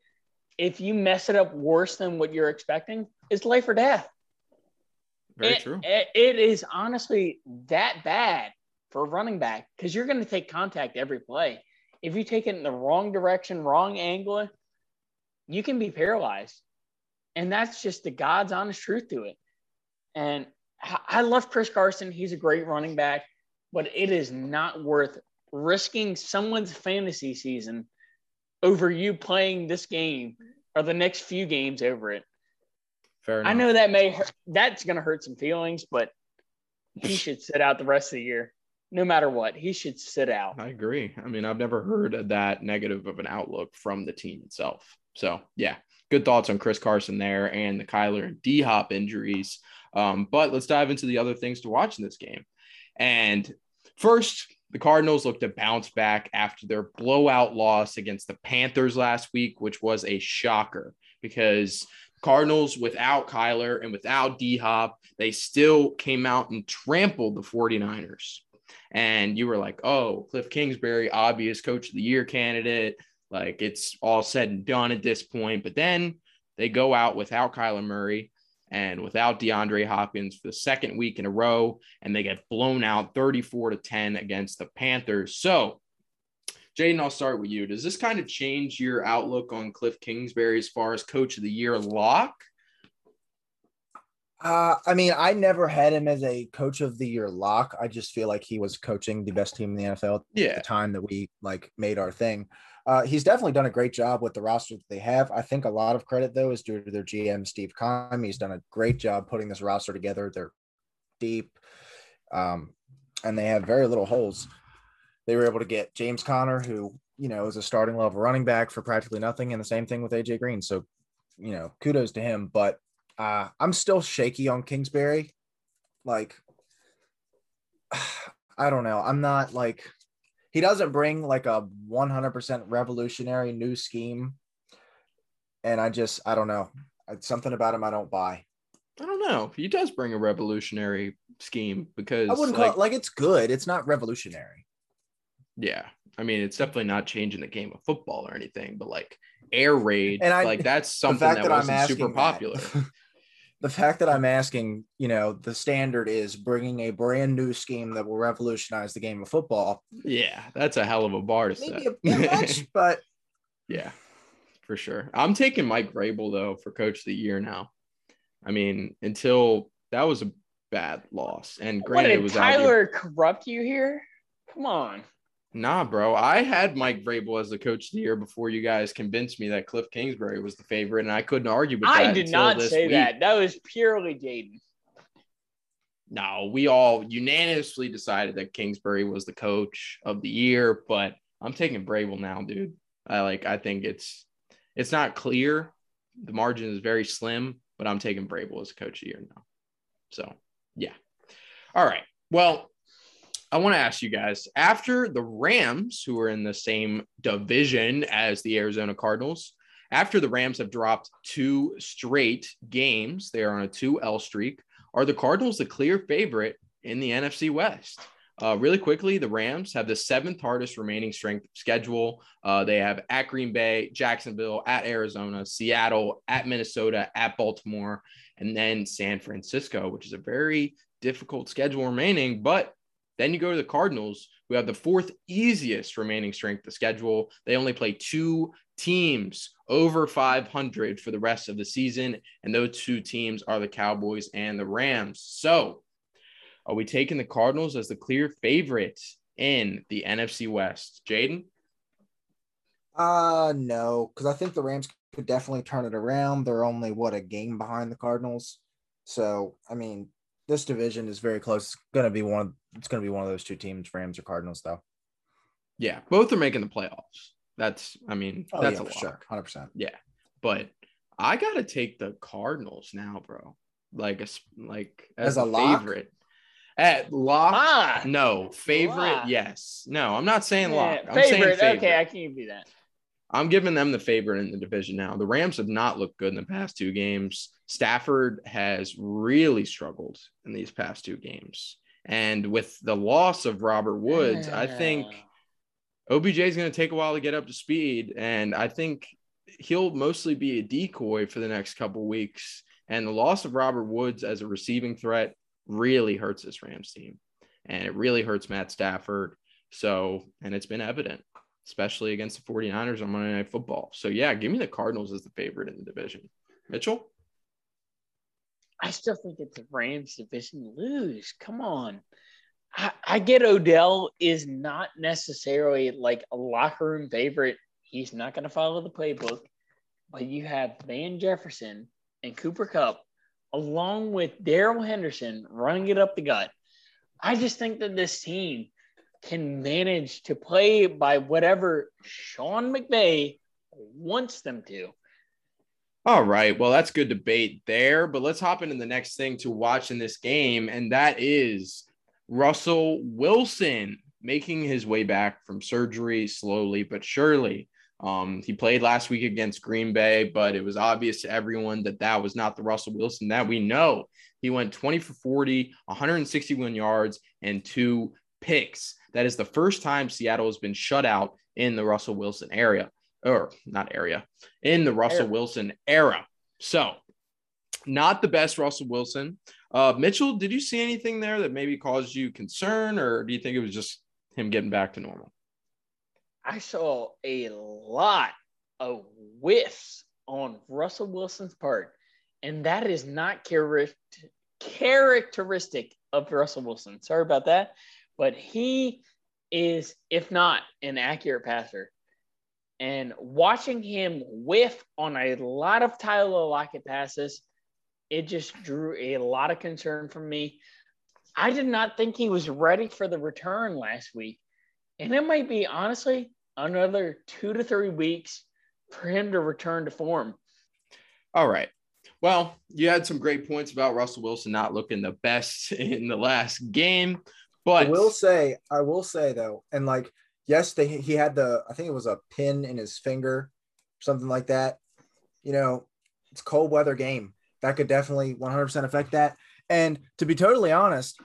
if you mess it up worse than what you're expecting, it's life or death. Very it, true. It, it is honestly that bad for a running back because you're going to take contact every play. If you take it in the wrong direction, wrong angle, you can be paralyzed. And that's just the God's honest truth to it. And I love Chris Carson. He's a great running back, but it is not worth risking someone's fantasy season over you playing this game or the next few games over it. Fair enough. I know that may hurt, that's going to hurt some feelings, but he should sit out the rest of the year. No matter what, he should sit out. I agree. I mean, I've never heard of that negative of an outlook from the team itself. So, yeah, good thoughts on Chris Carson there and the Kyler and D-Hop injuries. Um, but let's dive into the other things to watch in this game. And first, the Cardinals look to bounce back after their blowout loss against the Panthers last week, which was a shocker because Cardinals without Kyler and without D-Hop, they still came out and trampled the forty-niners. And you were like, oh, Cliff Kingsbury, obvious coach of the year candidate. Like, it's all said and done at this point. But then they go out without Kyler Murray and without DeAndre Hopkins for the second week in a row, and they get blown out thirty-four to ten against the Panthers. So, Jaden, I'll start with you. Does this kind of change your outlook on Cliff Kingsbury as far as coach of the year lock? Uh, I mean, I never had him as a coach of the year lock. I just feel like he was coaching the best team in the N F L yeah. at the time that we, like, made our thing. Uh, he's definitely done a great job with the roster that they have. I think a lot of credit, though, is due to their G M, Steve Keim. He's done a great job putting this roster together. They're deep, um, and they have very little holes. They were able to get James Conner, who, you know, is a starting level running back for practically nothing, and the same thing with A J Green. So, you know, kudos to him. But uh, I'm still shaky on Kingsbury. Like, I don't know. I'm not, like – he doesn't bring like a one hundred percent revolutionary new scheme. And I just, I don't know. It's something about him I don't buy. I don't know. He does bring a revolutionary scheme because I wouldn't like, call it, like, it's good. It's not revolutionary. Yeah. I mean, it's definitely not changing the game of football or anything, but like air raid, and I, like that's something that, that wasn't super popular. That. The fact that I'm asking, you know, the standard is bringing a brand new scheme that will revolutionize the game of football. Yeah, that's a hell of a bar to set. Maybe a much, but yeah, for sure. I'm taking Mike Vrabel, though, for coach of the year now. I mean, until that was a bad loss. And granted, what, did it was Tyler out corrupt you here? Come on. Nah, bro. I had Mike Vrabel as the coach of the year before you guys convinced me that Cliff Kingsbury was the favorite, and I couldn't argue with that. I did not say week. that. That was purely Jaden. No, we all unanimously decided that Kingsbury was the coach of the year, but I'm taking Vrabel now, dude. I like. I think it's it's not clear. The margin is very slim, but I'm taking Vrabel as coach of the year now. So, yeah. All right. Well, I want to ask you guys, after the Rams, who are in the same division as the Arizona Cardinals, after the Rams have dropped two straight games, they are on a two L streak, are the Cardinals the clear favorite in the N F C West? Uh, really quickly, the Rams have the seventh hardest remaining strength schedule. Uh, they have at Green Bay, Jacksonville, at Arizona, Seattle, at Minnesota, at Baltimore, and then San Francisco, which is a very difficult schedule remaining, but then you go to the Cardinals, who have the fourth easiest remaining strength of schedule. They only play two teams over five hundred for the rest of the season, and those two teams are the Cowboys and the Rams. So are we taking the Cardinals as the clear favorite in the N F C West? Jaden? Uh, no, because I think the Rams could definitely turn it around. They're only, what, a game behind the Cardinals? So, I mean, this division is very close. It's going to be one of, it's going to be one of those two teams, Rams or Cardinals, though. Yeah, both are making the playoffs. That's, I mean, oh, that's yeah, a for sure, one hundred percent. Yeah, but I got to take the Cardinals now, bro. Like, a, like as, as a, a lock? favorite. At lock? Ah, no, favorite, lock. yes. No, I'm not saying yeah, lock. I'm favorite, saying favorite. Okay, I can't do that. I'm giving them the favorite in the division now. The Rams have not looked good in the past two games. Stafford has really struggled in these past two games. And with the loss of Robert Woods, I think O B J is going to take a while to get up to speed. And I think he'll mostly be a decoy for the next couple weeks. And the loss of Robert Woods as a receiving threat really hurts this Rams team. And it really hurts Matt Stafford. So, and it's been evident, especially against the forty-niners on Monday Night Football. So, yeah, give me the Cardinals as the favorite in the division. Mitchell? I still think it's the Rams division to lose. Come on. I, I get Odell is not necessarily like a locker room favorite. He's not going to follow the playbook. But you have Van Jefferson and Cooper Kupp along with Darrell Henderson running it up the gut. I just think that this team can manage to play by whatever Sean McVay wants them to. All right. Well, that's good debate there, but let's hop into the next thing to watch in this game. And that is Russell Wilson making his way back from surgery slowly, but surely. Um, he played last week against Green Bay, but it was obvious to everyone that that was not the Russell Wilson that we know. He went twenty for forty, one hundred sixty-one yards, and two picks. That is the first time Seattle has been shut out in the Russell Wilson area, or not area, in the Russell era. Wilson era. So not the best Russell Wilson. Uh, Mitchell, did you see anything there that maybe caused you concern, or do you think it was just him getting back to normal? I saw a lot of whiffs on Russell Wilson's part, and that is not char- characteristic of Russell Wilson. Sorry about that, but he is, if not an accurate passer, and watching him whiff on a lot of Tyler Lockett passes, it just drew a lot of concern from me. I did not think he was ready for the return last week, and it might be, honestly, another two to three weeks for him to return to form. All right. Well, you had some great points about Russell Wilson not looking the best in the last game, but I will say, I will say though, and like, yes, they, he had the, I think it was a pin in his finger, something like that. You know, it's a cold weather game that could definitely one hundred percent affect that. And to be totally honest,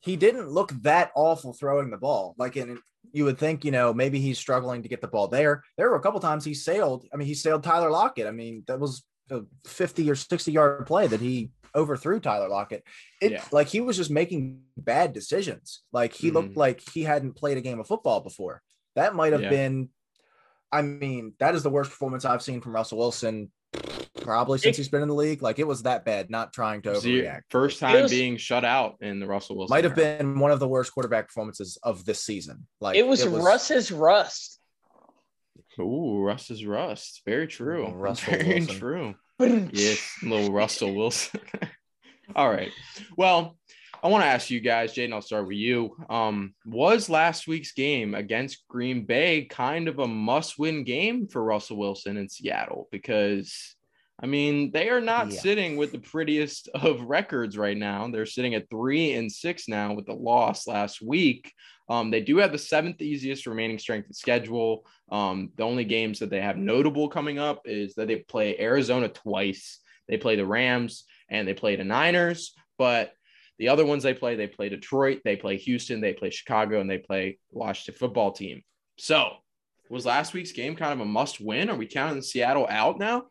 he didn't look that awful throwing the ball. Like, in, you would think, you know, maybe he's struggling to get the ball there. There were a couple times he sailed. I mean, he sailed Tyler Lockett. I mean, that was a fifty or sixty yard play that he overthrew Tyler Lockett. It yeah. Like, he was just making bad decisions. Like, he mm-hmm. looked like he hadn't played a game of football before. That might have yeah. been, I mean, that is the worst performance I've seen from Russell Wilson probably since he's been in the league. Like, it was that bad, not trying to overreact. First time was, being shut out in the Russell Wilson might have era. Been one of the worst quarterback performances of this season. Like, it was, it was Russ's rust. Ooh, Russ's rust. Very true. Russell Very Wilson. True. Yes, little Russell Wilson. All right. Well, I want to ask you guys, Jaden, I'll start with you. Um, was last week's game against Green Bay kind of a must-win game for Russell Wilson in Seattle? Because, I mean, they are not yeah. sitting with the prettiest of records right now. They're sitting at three and six now with the loss last week. Um, they do have the seventh easiest remaining strength of schedule. Um, the only games that they have notable coming up is that they play Arizona twice. They play the Rams and they play the Niners. But the other ones they play, they play Detroit, they play Houston, they play Chicago, and they play Washington football team. So was last week's game kind of a must win? Are we counting Seattle out now?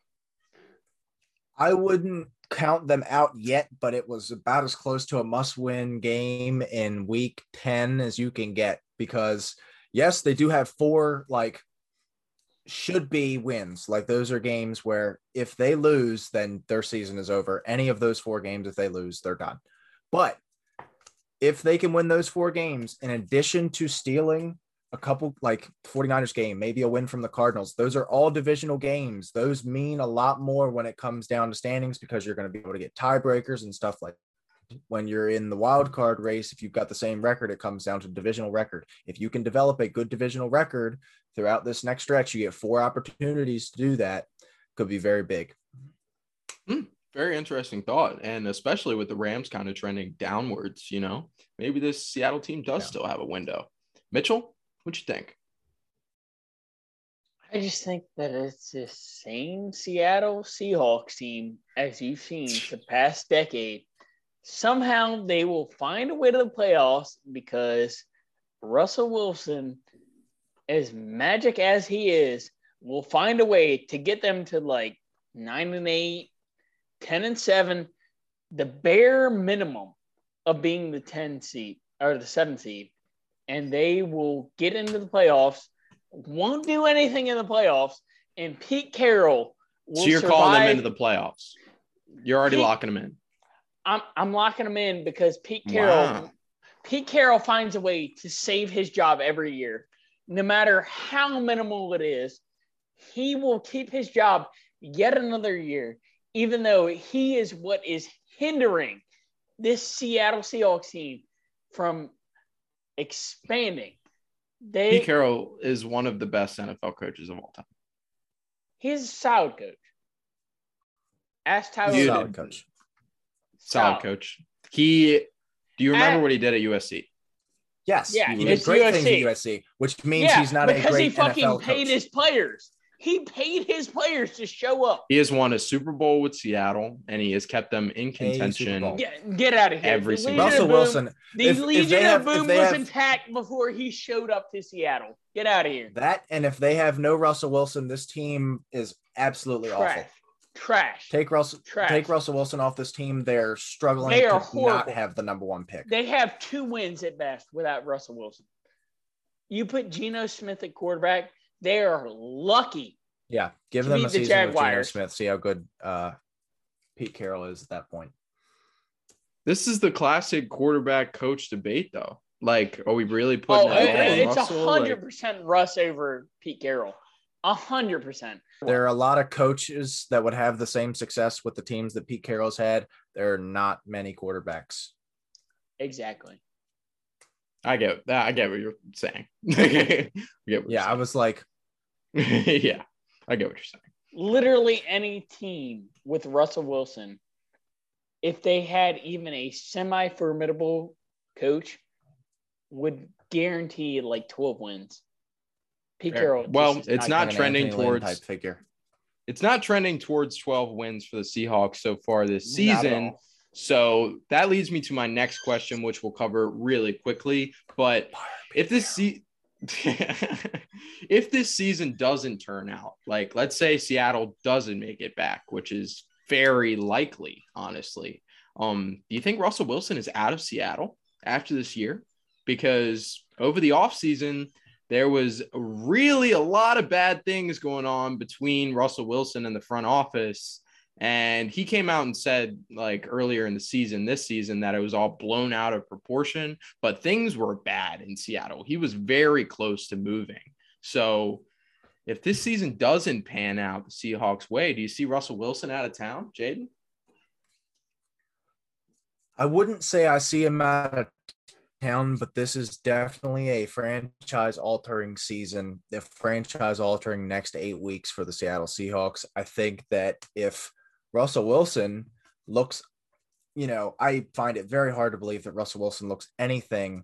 I wouldn't count them out yet, but it was about as close to a must-win game in week ten as you can get, because yes, they do have four, like, should be wins. Like, those are games where if they lose, then their season is over. Any of those four games, if they lose, they're done. But if they can win those four games, in addition to stealing a couple, like, forty-niners game, maybe a win from the Cardinals. Those are all divisional games. Those mean a lot more when it comes down to standings, because you're going to be able to get tiebreakers and stuff like that. When you're in the wild card race, if you've got the same record, it comes down to divisional record. If you can develop a good divisional record throughout this next stretch, you get four opportunities to do that. Could be very big. Mm, very interesting thought. And especially with the Rams kind of trending downwards, you know, maybe this Seattle team does yeah. still have a window. Mitchell? What you think? I just think that it's the same Seattle Seahawks team as you've seen the past decade. Somehow they will find a way to the playoffs, because Russell Wilson, as magic as he is, will find a way to get them to like nine and eight, ten and seven, the bare minimum of being the ten seed or the seven seed. And they will get into the playoffs, won't do anything in the playoffs, and Pete Carroll will survive. So you're survive. calling them into the playoffs. You're already Pete, locking them in. I'm I'm locking them in because Pete Carroll wow. Pete Carroll finds a way to save his job every year. No matter how minimal it is, he will keep his job yet another year, even though he is what is hindering this Seattle Seahawks team from – expanding. They, Pete Carroll is one of the best N F L coaches of all time. He's a solid coach. Ash Tyler. Solid coach. Solid coach. He. Do you remember at, what he did at U S C? Yes. Yeah, he did great things at U S C, which means yeah, he's not a great N F L coach. Because he fucking paid his players. He paid his players to show up. He has won a Super Bowl with Seattle, and he has kept them in contention. Get, get out of here. Every single Russell Wilson. The if, Legion if they have, of Boom was have, intact before he showed up to Seattle. Get out of here. That, and if they have no Russell Wilson, this team is absolutely Trash. awful. Trash. Take Russell. Trash. Take Russell Wilson off this team. They're struggling they are to horrible. not have the number one pick. They have two wins at best without Russell Wilson. You put Geno Smith at quarterback. They are lucky. Yeah, give them a season Jaguars. with Geno Smith. See how good uh, Pete Carroll is at that point. This is the classic quarterback coach debate, though. Like, are we really putting? Oh, it, it's a hundred percent Russ over Pete Carroll. A hundred percent. There are a lot of coaches that would have the same success with the teams that Pete Carroll's had. There are not many quarterbacks. Exactly. I get that. I get what you're saying. I get what yeah, saying. I was like, yeah, I get what you're saying. Literally any team with Russell Wilson, if they had even a semi-formidable coach, would guarantee like twelve wins. Carroll, well, it's not, not trending towards type figure. It's not trending towards twelve wins for the Seahawks so far this season. So that leads me to my next question, which we'll cover really quickly. But if this se- if this season doesn't turn out, like let's say Seattle doesn't make it back, which is very likely, honestly. Um, do you think Russell Wilson is out of Seattle after this year? Because over the offseason – there was really a lot of bad things going on between Russell Wilson and the front office. And he came out and said, like, earlier in the season, this season, that it was all blown out of proportion. But things were bad in Seattle. He was very close to moving. So if this season doesn't pan out the Seahawks' way, do you see Russell Wilson out of town, Jaden? I wouldn't say I see him out of town, but this is definitely a franchise-altering season, the franchise-altering next eight weeks for the Seattle Seahawks. I think that if Russell Wilson looks, you know, I find it very hard to believe that Russell Wilson looks anything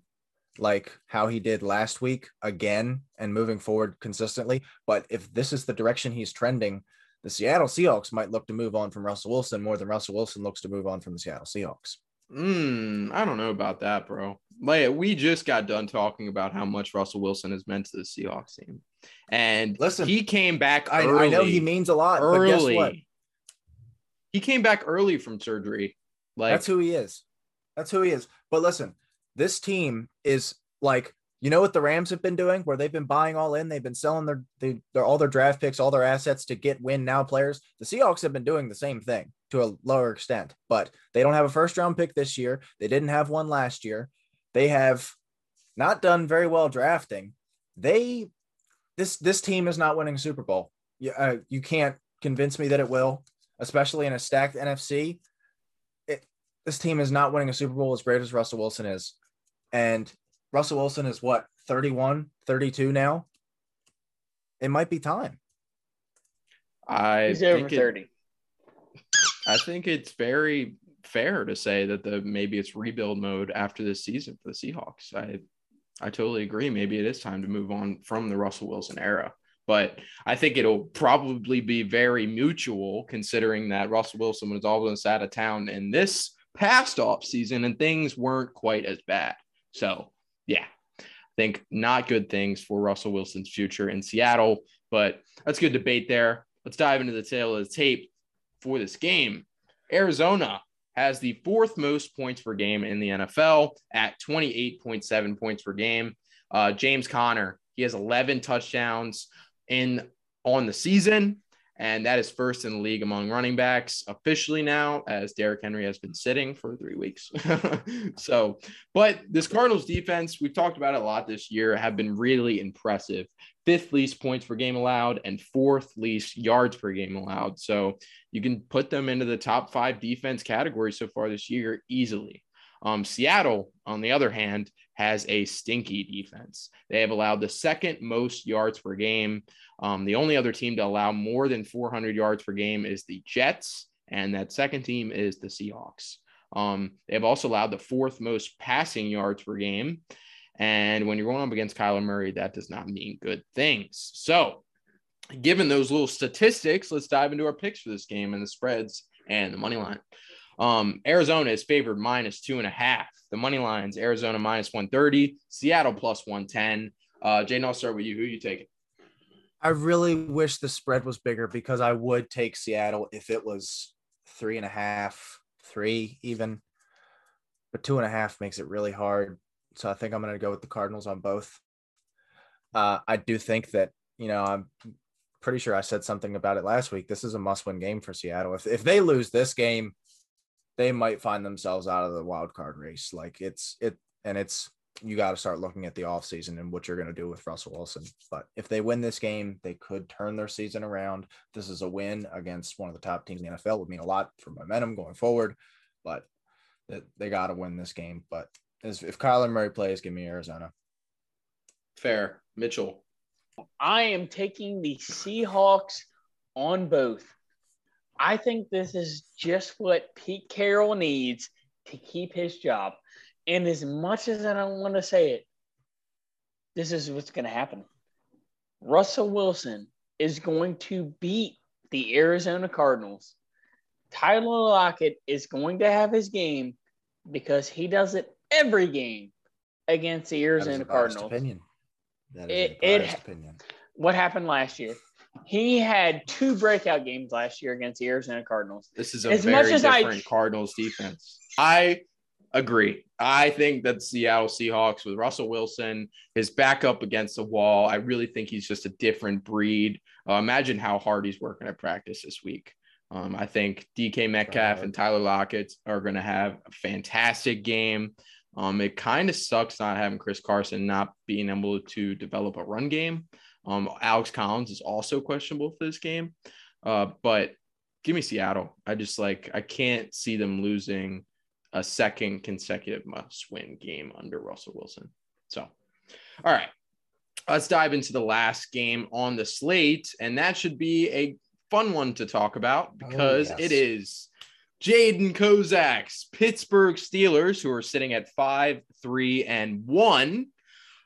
like how he did last week again and moving forward consistently. But if this is the direction he's trending, the Seattle Seahawks might look to move on from Russell Wilson more than Russell Wilson looks to move on from the Seattle Seahawks. Mm, I don't know about that, bro. Like, we just got done talking about how much Russell Wilson has meant to the Seahawks team. And listen, he came back I, early. I know he means a lot, early. But guess what? He came back early from surgery. Like, That's who he is. That's who he is. But listen, this team is like, you know what the Rams have been doing, where they've been buying all in, they've been selling their, they, their all their draft picks, all their assets to get win now players. The Seahawks have been doing the same thing to a lower extent, but they don't have a first round pick this year. They didn't have one last year. They have not done very well drafting. They this this team is not winning a Super Bowl. You, uh, you can't convince me that it will, especially in a stacked N F C. It, this team is not winning a Super Bowl as great as Russell Wilson is, and Russell Wilson is what, thirty-one, thirty-two now? It might be time. I He's think over it, thirty. I think it's very fair to say that the maybe it's rebuild mode after this season for the Seahawks. I I totally agree. Maybe it is time to move on from the Russell Wilson era. But I think it'll probably be very mutual, considering that Russell Wilson was almost out of town in this past offseason and things weren't quite as bad. So yeah, I think not good things for Russell Wilson's future in Seattle, but that's good debate there. Let's dive into the tail of the tape for this game. Arizona has the fourth most points per game in the N F L at twenty-eight point seven points per game. Uh, James Conner, he has eleven touchdowns in on the season, and that is first in the league among running backs officially now, as Derrick Henry has been sitting for three weeks. So, but this Cardinals defense, we've talked about it a lot this year, have been really impressive. Fifth least points per game allowed and fourth least yards per game allowed. So you can put them into the top five defense category so far this year easily. Um, Seattle, on the other hand, has a stinky defense. They have allowed the second most yards per game. Um, the only other team to allow more than four hundred yards per game is the Jets, and that second team is the Seahawks. Um, they've also allowed the fourth most passing yards per game, and when you're going up against Kyler Murray, that does not mean good things. So, given those little statistics, let's dive into our picks for this game and the spreads and the money line. Um, Arizona is favored minus two and a half. The money lines, Arizona minus one thirty, Seattle plus one ten. Uh, Jaden, I'll start with you. Who are you taking? I really wish the spread was bigger because I would take Seattle if it was three and a half, three even. But two and a half makes it really hard. So I think I'm going to go with the Cardinals on both. Uh, I do think that, you know, I'm pretty sure I said something about it last week. This is a must-win game for Seattle. If if they lose this game, they might find themselves out of the wild card race. Like it's it, and it's you got to start looking at the offseason and what you're going to do with Russell Wilson. But if they win this game, they could turn their season around. This is a win against one of the top teams in the N F L. It would mean a lot for momentum going forward. But they, they got to win this game. But as, if Kyler Murray plays, give me Arizona. Fair, Mitchell. I am taking the Seahawks on both. I think this is just what Pete Carroll needs to keep his job. And as much as I don't want to say it, this is what's going to happen. Russell Wilson is going to beat the Arizona Cardinals. Tyler Lockett is going to have his game because he does it every game against the Arizona Cardinals. Opinion. That is it, it, opinion. What happened last year? He had two breakout games last year against the Arizona Cardinals. This is a as very much as different I, Cardinals defense. I agree. I think that Seattle Seahawks with Russell Wilson, his back up against the wall, I really think he's just a different breed. Uh, imagine how hard he's working at practice this week. Um, I think D K Metcalf and Tyler Lockett are going to have a fantastic game. Um, it kind of sucks not having Chris Carson not being able to develop a run game. Um, Alex Collins is also questionable for this game, uh, but give me Seattle. I just like I can't see them losing a second consecutive must-win game under Russell Wilson. So, all right, let's dive into the last game on the slate, and that should be a fun one to talk about because oh, yes. It is Jaden Kozak's Pittsburgh Steelers, who are sitting at five, three, and one,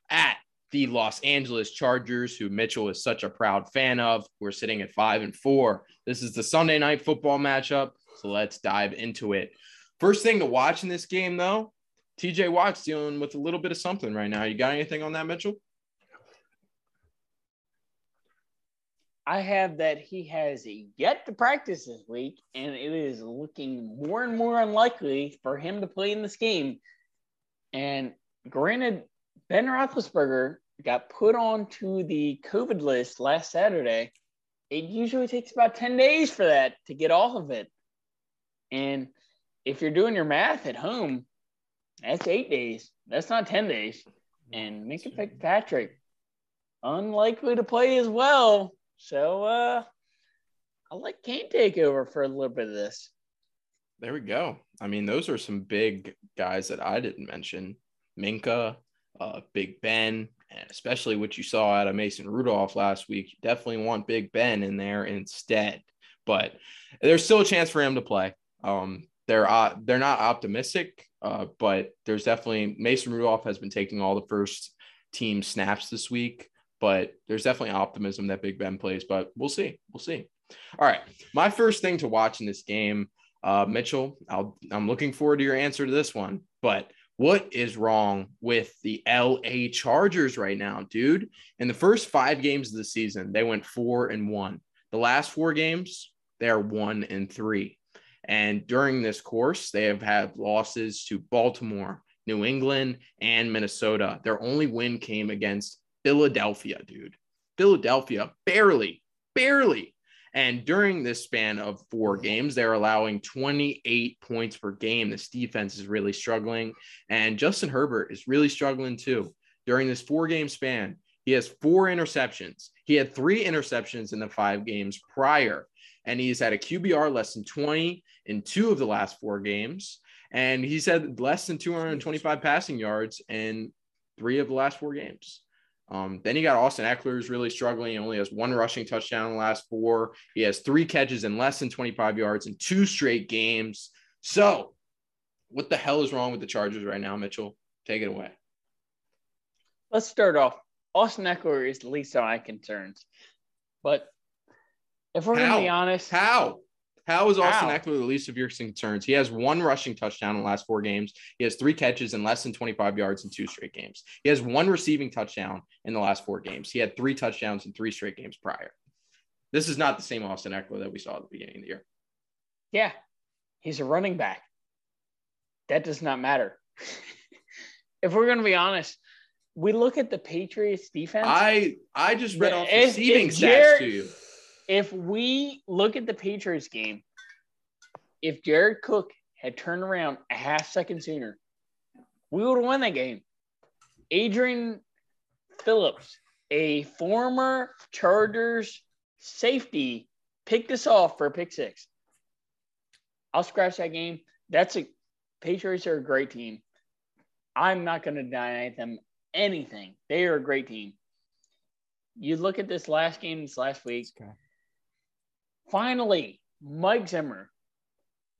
at the Los Angeles Chargers, who Mitchell is such a proud fan of. We're sitting at five and four. This is the Sunday night football matchup, so let's dive into it. First thing to watch in this game, though, T J Watt's dealing with a little bit of something right now. You got anything on that, Mitchell? I have that he has yet to practice this week, and it is looking more and more unlikely for him to play in this game. And granted, Ben Roethlisberger got put onto the COVID list last Saturday. It usually takes about ten days for that to get off of it. And if you're doing your math at home, that's eight days. That's not ten days. And Micah Fitzpatrick, unlikely to play as well. So uh, I'll let Kane take over for a little bit of this. There we go. I mean, those are some big guys that I didn't mention. Minka, uh, Big Ben, and especially what you saw out of Mason Rudolph last week. You definitely want Big Ben in there instead. But there's still a chance for him to play. Um, they're uh, they're not optimistic, uh, but there's definitely – Mason Rudolph has been taking all the first team snaps this week. But there's definitely optimism that Big Ben plays, but we'll see. We'll see. All right. My first thing to watch in this game, uh, Mitchell, I'll, I'm looking forward to your answer to this one, but what is wrong with the L A Chargers right now, dude? In the first five games of the season, they went four and one. The last four games, they're one and three. And during this course, they have had losses to Baltimore, New England, and Minnesota. Their only win came against Philadelphia, dude. Philadelphia, barely, barely. And during this span of four games, they're allowing twenty-eight points per game. This defense is really struggling. And Justin Herbert is really struggling too. During this four-game span, he has four interceptions. He had three interceptions in the five games prior. And he's had a Q B R less than twenty in two of the last four games. And he's had less than two hundred twenty-five passing yards in three of the last four games. Um, then you got Austin Eckler, who's really struggling. He only has one rushing touchdown in the last four. He has three catches in less than twenty-five yards in two straight games. So what the hell is wrong with the Chargers right now, Mitchell? Take it away. Let's start off. Austin Eckler is the least of my concerns. But if we're going to be honest. How? How is Austin Eckler the least of your concerns? He has one rushing touchdown in the last four games. He has three catches in less than twenty-five yards in two straight games. He has one receiving touchdown in the last four games. He had three touchdowns in three straight games prior. This is not the same Austin Eckler that we saw at the beginning of the year. Yeah, he's a running back. That does not matter. If we're going to be honest, we look at the Patriots defense. I, I just read off if, receiving if stats to you. If we look at the Patriots game, if Jared Cook had turned around a half second sooner, we would have won that game. Adrian Phillips, a former Chargers safety, picked us off for a pick six. I'll scratch that game. That's a Patriots are a great team. I'm not going to deny them anything. They are a great team. You look at this last game this last week. Okay. Finally, Mike Zimmer.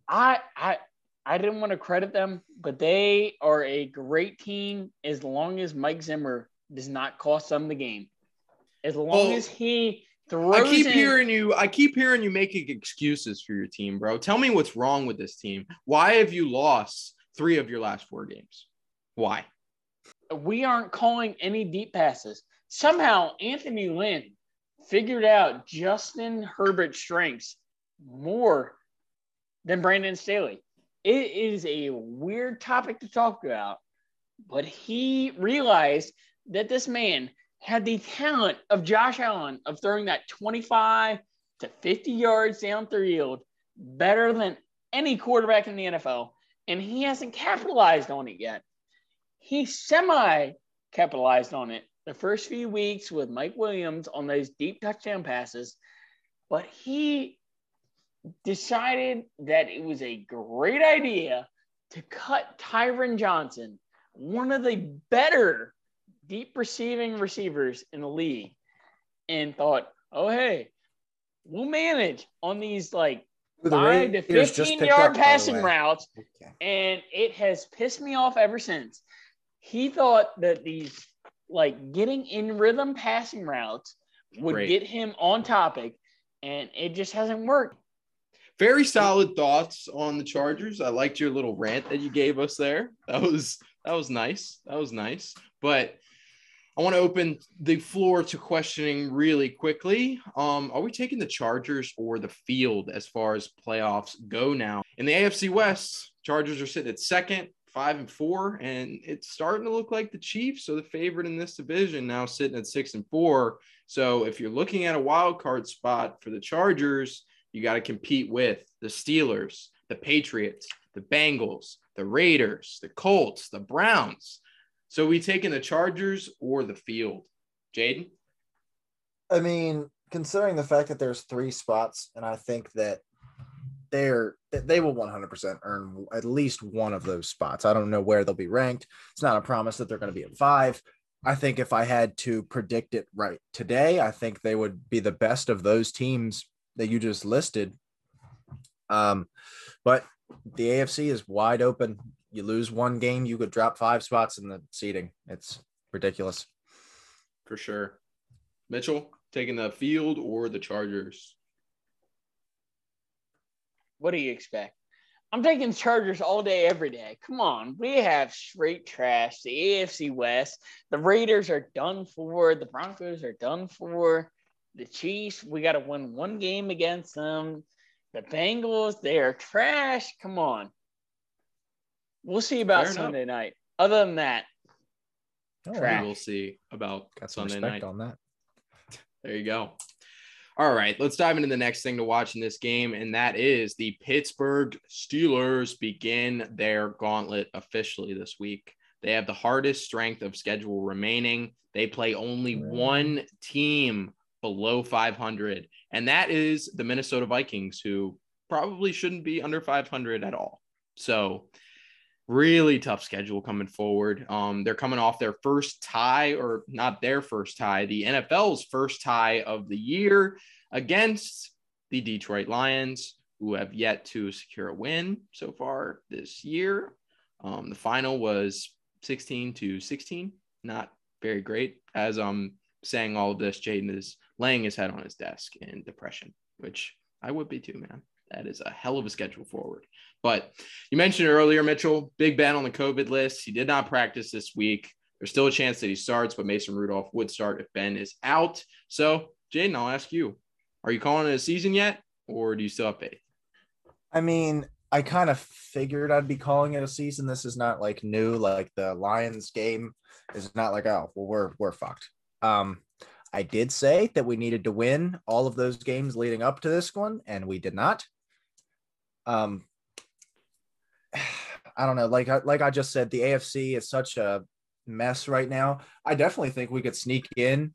I I I didn't want to credit them, but they are a great team as long as Mike Zimmer does not cost them the game. As long well, as he throws I keep in, hearing you I keep hearing you making excuses for your team, bro. Tell me what's wrong with this team. Why have you lost three of your last four games? Why? We aren't calling any deep passes. Somehow Anthony Lynn figured out Justin Herbert's strengths more than Brandon Staley. It is a weird topic to talk about, but he realized that this man had the talent of Josh Allen of throwing that twenty-five to fifty yards down the field better than any quarterback in the N F L, and he hasn't capitalized on it yet. He semi-capitalized on it the first few weeks with Mike Williams on those deep touchdown passes, but he decided that it was a great idea to cut Tyron Johnson, one of the better deep receiving receivers in the league, and thought, oh, hey, we'll manage on these like five to fifteen yard passing routes. Okay. And it has pissed me off ever since. He thought that these like getting in rhythm passing routes would Great. get him on topic, and it just hasn't worked. Very solid thoughts on the Chargers. I liked your little rant that you gave us there. That was that was nice. That was nice. But I want to open the floor to questioning really quickly. Um, are we taking the Chargers or the field as far as playoffs go now? In the A F C West, Chargers are sitting at second, five and four, and it's starting to look like the Chiefs are the favorite in this division now, sitting at six and four. So if you're looking at a wild card spot for the Chargers, you got to compete with the Steelers, the Patriots, the Bengals, the Raiders, the Colts, the Browns. So we taking the Chargers or the field? Jaden? I mean, considering the fact that there's three spots, and I think that They're, they will one hundred percent earn at least one of those spots. I don't know where they'll be ranked. It's not a promise that they're going to be at five. I think if I had to predict it right today, I think they would be the best of those teams that you just listed. Um, but the A F C is wide open. You lose one game, you could drop five spots in the seeding. It's ridiculous. For sure. Mitchell, taking the field or the Chargers? What do you expect? I'm taking Chargers all day, every day. Come on. We have straight trash. The A F C West. The Raiders are done for. The Broncos are done for. The Chiefs, we got to win one game against them. The Bengals, they are trash. Come on. We'll see about Fair Sunday enough. night. Other than that, oh, trash. We'll see about got some Sunday night. on that. There you go. All right, let's dive into the next thing to watch in this game, and that is the Pittsburgh Steelers begin their gauntlet officially this week. They have the hardest strength of schedule remaining. They play only one team below five hundred, and that is the Minnesota Vikings, who probably shouldn't be under five hundred at all. So Really tough schedule coming forward. Um, they're coming off their first tie, or not their first tie, the N F L's first tie of the year against the Detroit Lions, who have yet to secure a win so far this year. Um, the final was sixteen to sixteen. Not very great. As I'm saying all of this, Jaden is laying his head on his desk in depression, which I would be too, man. That is a hell of a schedule forward. But you mentioned earlier, Mitchell, Big Ben on the COVID list. He did not practice this week. There's still a chance that he starts, but Mason Rudolph would start if Ben is out. So, Jaden, I'll ask you, are you calling it a season yet, or do you still have faith? I mean, I kind of figured I'd be calling it a season. This is not like new, like the Lions game is not like, oh, well, we're, we're fucked. Um, I did say that we needed to win all of those games leading up to this one, and we did not. Um, I don't know. Like, I, like I just said, the A F C is such a mess right now. I definitely think we could sneak in.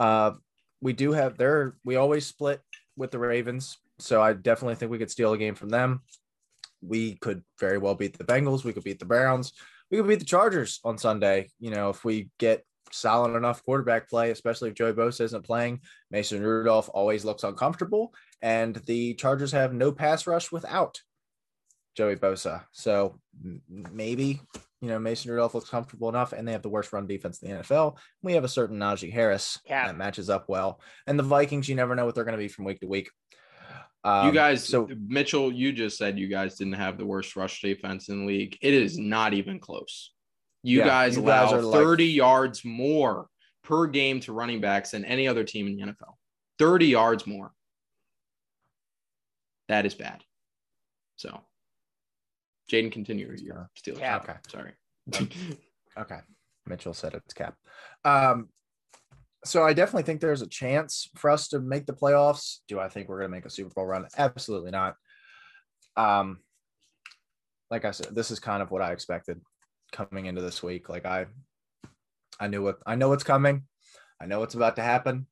Uh, we do have their, we always split with the Ravens. So I definitely think we could steal a game from them. We could very well beat the Bengals. We could beat the Browns. We could beat the Chargers on Sunday. You know, if we get solid enough quarterback play, especially if Joey Bosa isn't playing. Mason Rudolph always looks uncomfortable, and the Chargers have no pass rush without Joey Bosa. So maybe, you know, Mason Rudolph looks comfortable enough, and they have the worst run defense in the N F L. We have a certain Najee Harris yeah. that matches up well. And the Vikings, you never know what they're going to be from week to week. Um, you guys, so Mitchell, you just said you guys didn't have the worst rush defense in the league. It is not even close. You yeah, guys you allow guys thirty like... yards more per game to running backs than any other team in the N F L. thirty yards more. That is bad. So, Jaden, continue your Steelers. Yeah. Okay. Sorry. Okay. Mitchell said it's cap. Um, so, I definitely think there's a chance for us to make the playoffs. Do I think we're going to make a Super Bowl run? Absolutely not. Um, like I said, this is kind of what I expected coming into this week. Like I, I knew what, I know what's coming. I know what's about to happen.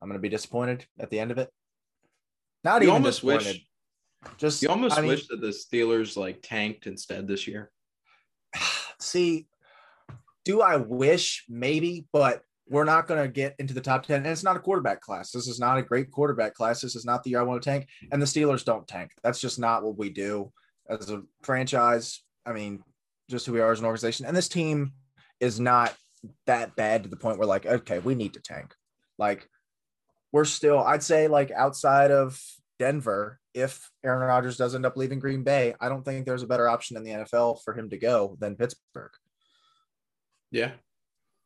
I'm going to be disappointed at the end of it. Not you even almost disappointed. Wish, just, you almost I mean, wish that the Steelers like tanked instead this year. See, do I wish? Maybe, but we're not going to get into the top ten, and it's not a quarterback class. This is not a great quarterback class. This is not the year I want to tank, and the Steelers don't tank. That's just not what we do as a franchise. I mean, just who we are as an organization. And this team is not that bad to the point where like, okay, we need to tank. Like we're still, I'd say like outside of Denver, if Aaron Rodgers does end up leaving Green Bay, I don't think there's a better option in the N F L for him to go than Pittsburgh. Yeah.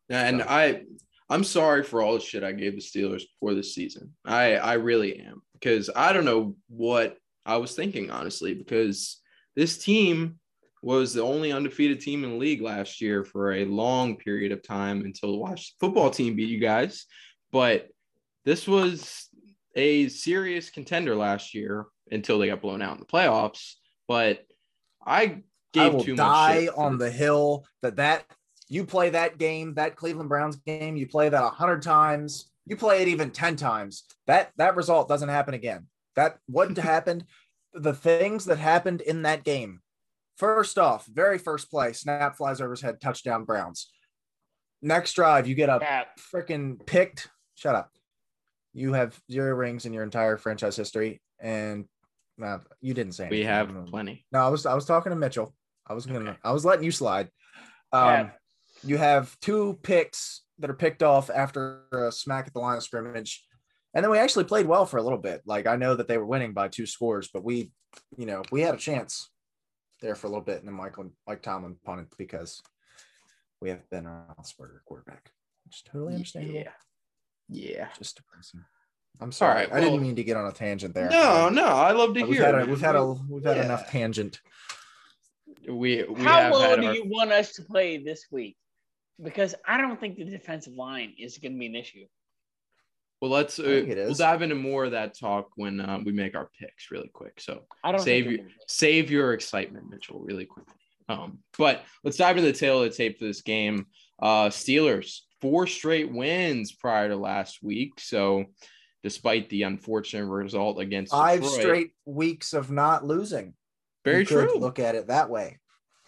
And so. I, I'm sorry for all the shit I gave the Steelers before this season. I, I really am, because I don't know what I was thinking, honestly, because this team was the only undefeated team in the league last year for a long period of time until the Washington football team beat you guys. But this was a serious contender last year until they got blown out in the playoffs. But I gave I will too die much shit on the hill that that you play that game, that Cleveland Browns game, you play that a hundred times, you play it even ten times. That that result doesn't happen again. That what happened, the things that happened in that game. First off, very first play, snap flies over his head, touchdown Browns. Next drive, you get a freaking picked. Shut up. You have zero rings in your entire franchise history, and uh, you didn't say anything. We have plenty. No, I was I was talking to Mitchell. I was gonna. Okay. I was letting you slide. Um, yeah. You have two picks that are picked off after a smack at the line of scrimmage, and then we actually played well for a little bit. Like I know that they were winning by two scores, but we, you know, we had a chance there for a little bit, and then Michael, Mike Tomlin punted because we have Ben Roethlisberger quarterback. Just totally understandable. Yeah, yeah. Just depressing. I'm sorry, right, well, I didn't mean to get on a tangent there. No, no, I love to we've hear. Had a, we've had a we've had yeah. enough tangent. We, we how well do our... you want us to play this week? Because I don't think the defensive line is going to be an issue. Well, let's uh, we'll dive into more of that talk when uh, we make our picks really quick. So I don't save your save your excitement, Mitchell, really quickly. Um, but let's dive into the tail of the tape for this game. Uh, Steelers, four straight wins prior to last week. So despite the unfortunate result against Detroit, five straight weeks of not losing. Very true. Look at it that way.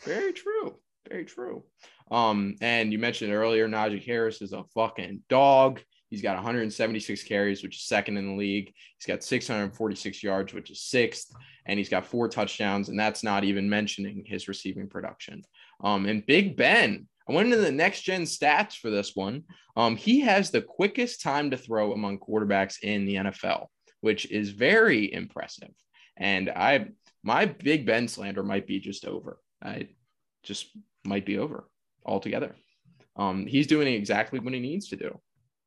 Very true. Very true. Um, and you mentioned earlier, Najee Harris is a fucking dog. He's got one hundred seventy-six carries, which is second in the league. He's got six hundred forty-six yards, which is sixth, and he's got four touchdowns, and that's not even mentioning his receiving production. Um, and Big Ben, I went into the next-gen stats for this one. Um, he has the quickest time to throw among quarterbacks in the N F L, which is very impressive. And I, my Big Ben slander might be just over. I just might be over altogether. Um, he's doing exactly what he needs to do.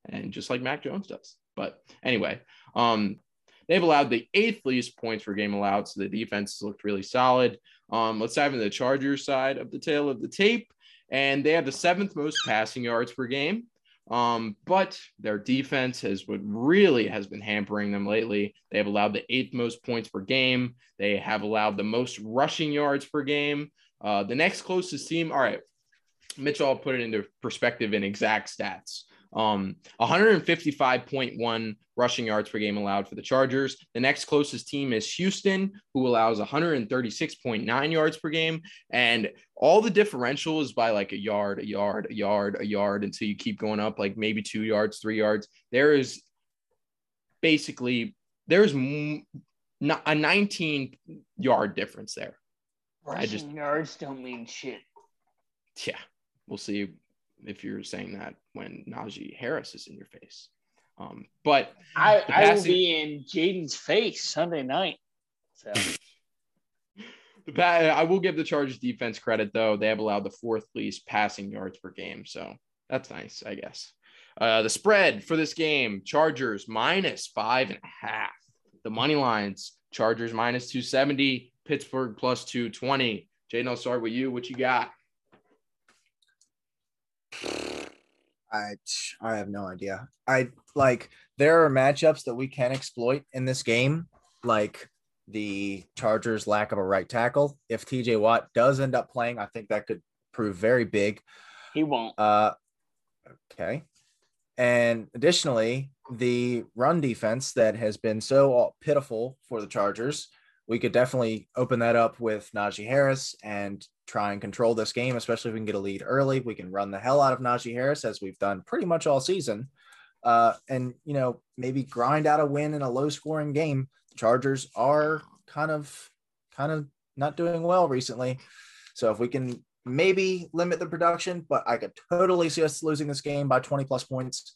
And just like Mac Jones does. But anyway, um, they've allowed the eighth least points per game allowed. So the defense has looked really solid. Um, let's dive into the Chargers side of the tail of the tape. And they have the seventh most passing yards per game. Um, but their defense has what really has been hampering them lately. They have allowed the eighth most points per game. They have allowed the most rushing yards per game. Uh, the next closest team. All right. Mitchell, I'll put it into perspective in exact stats. Um, one hundred fifty-five point one rushing yards per game allowed for the Chargers. The next closest team is Houston, who allows one hundred thirty-six point nine yards per game. And all the differential is by like a yard, a yard, a yard, a yard, until you keep going up, like maybe two yards, three yards. There is basically, there's a nineteen-yard difference there. Rushing I just, yards don't mean shit. Yeah, we'll see if you're saying that when Najee Harris is in your face. Um, but I, passing, I will be in Jaden's face Sunday night. So the, I will give the Chargers defense credit, though. They have allowed the fourth least passing yards per game. So that's nice, I guess. Uh, the spread for this game, Chargers minus five and a half. The money lines, Chargers minus two seventy, Pittsburgh plus two twenty. Jaden, I'll start with you. What you got? I I have no idea. I like there are matchups that we can exploit in this game, like the Chargers' lack of a right tackle. If T J Watt does end up playing, I think that could prove very big. He won't. Uh, okay. And additionally, the run defense that has been so pitiful for the Chargers, we could definitely open that up with Najee Harris and try and control this game, especially if we can get a lead early. We can run the hell out of Najee Harris, as we've done pretty much all season, uh, and, you know, maybe grind out a win in a low-scoring game. The Chargers are kind of kind of not doing well recently. So if we can maybe limit the production, but I could totally see us losing this game by twenty-plus points,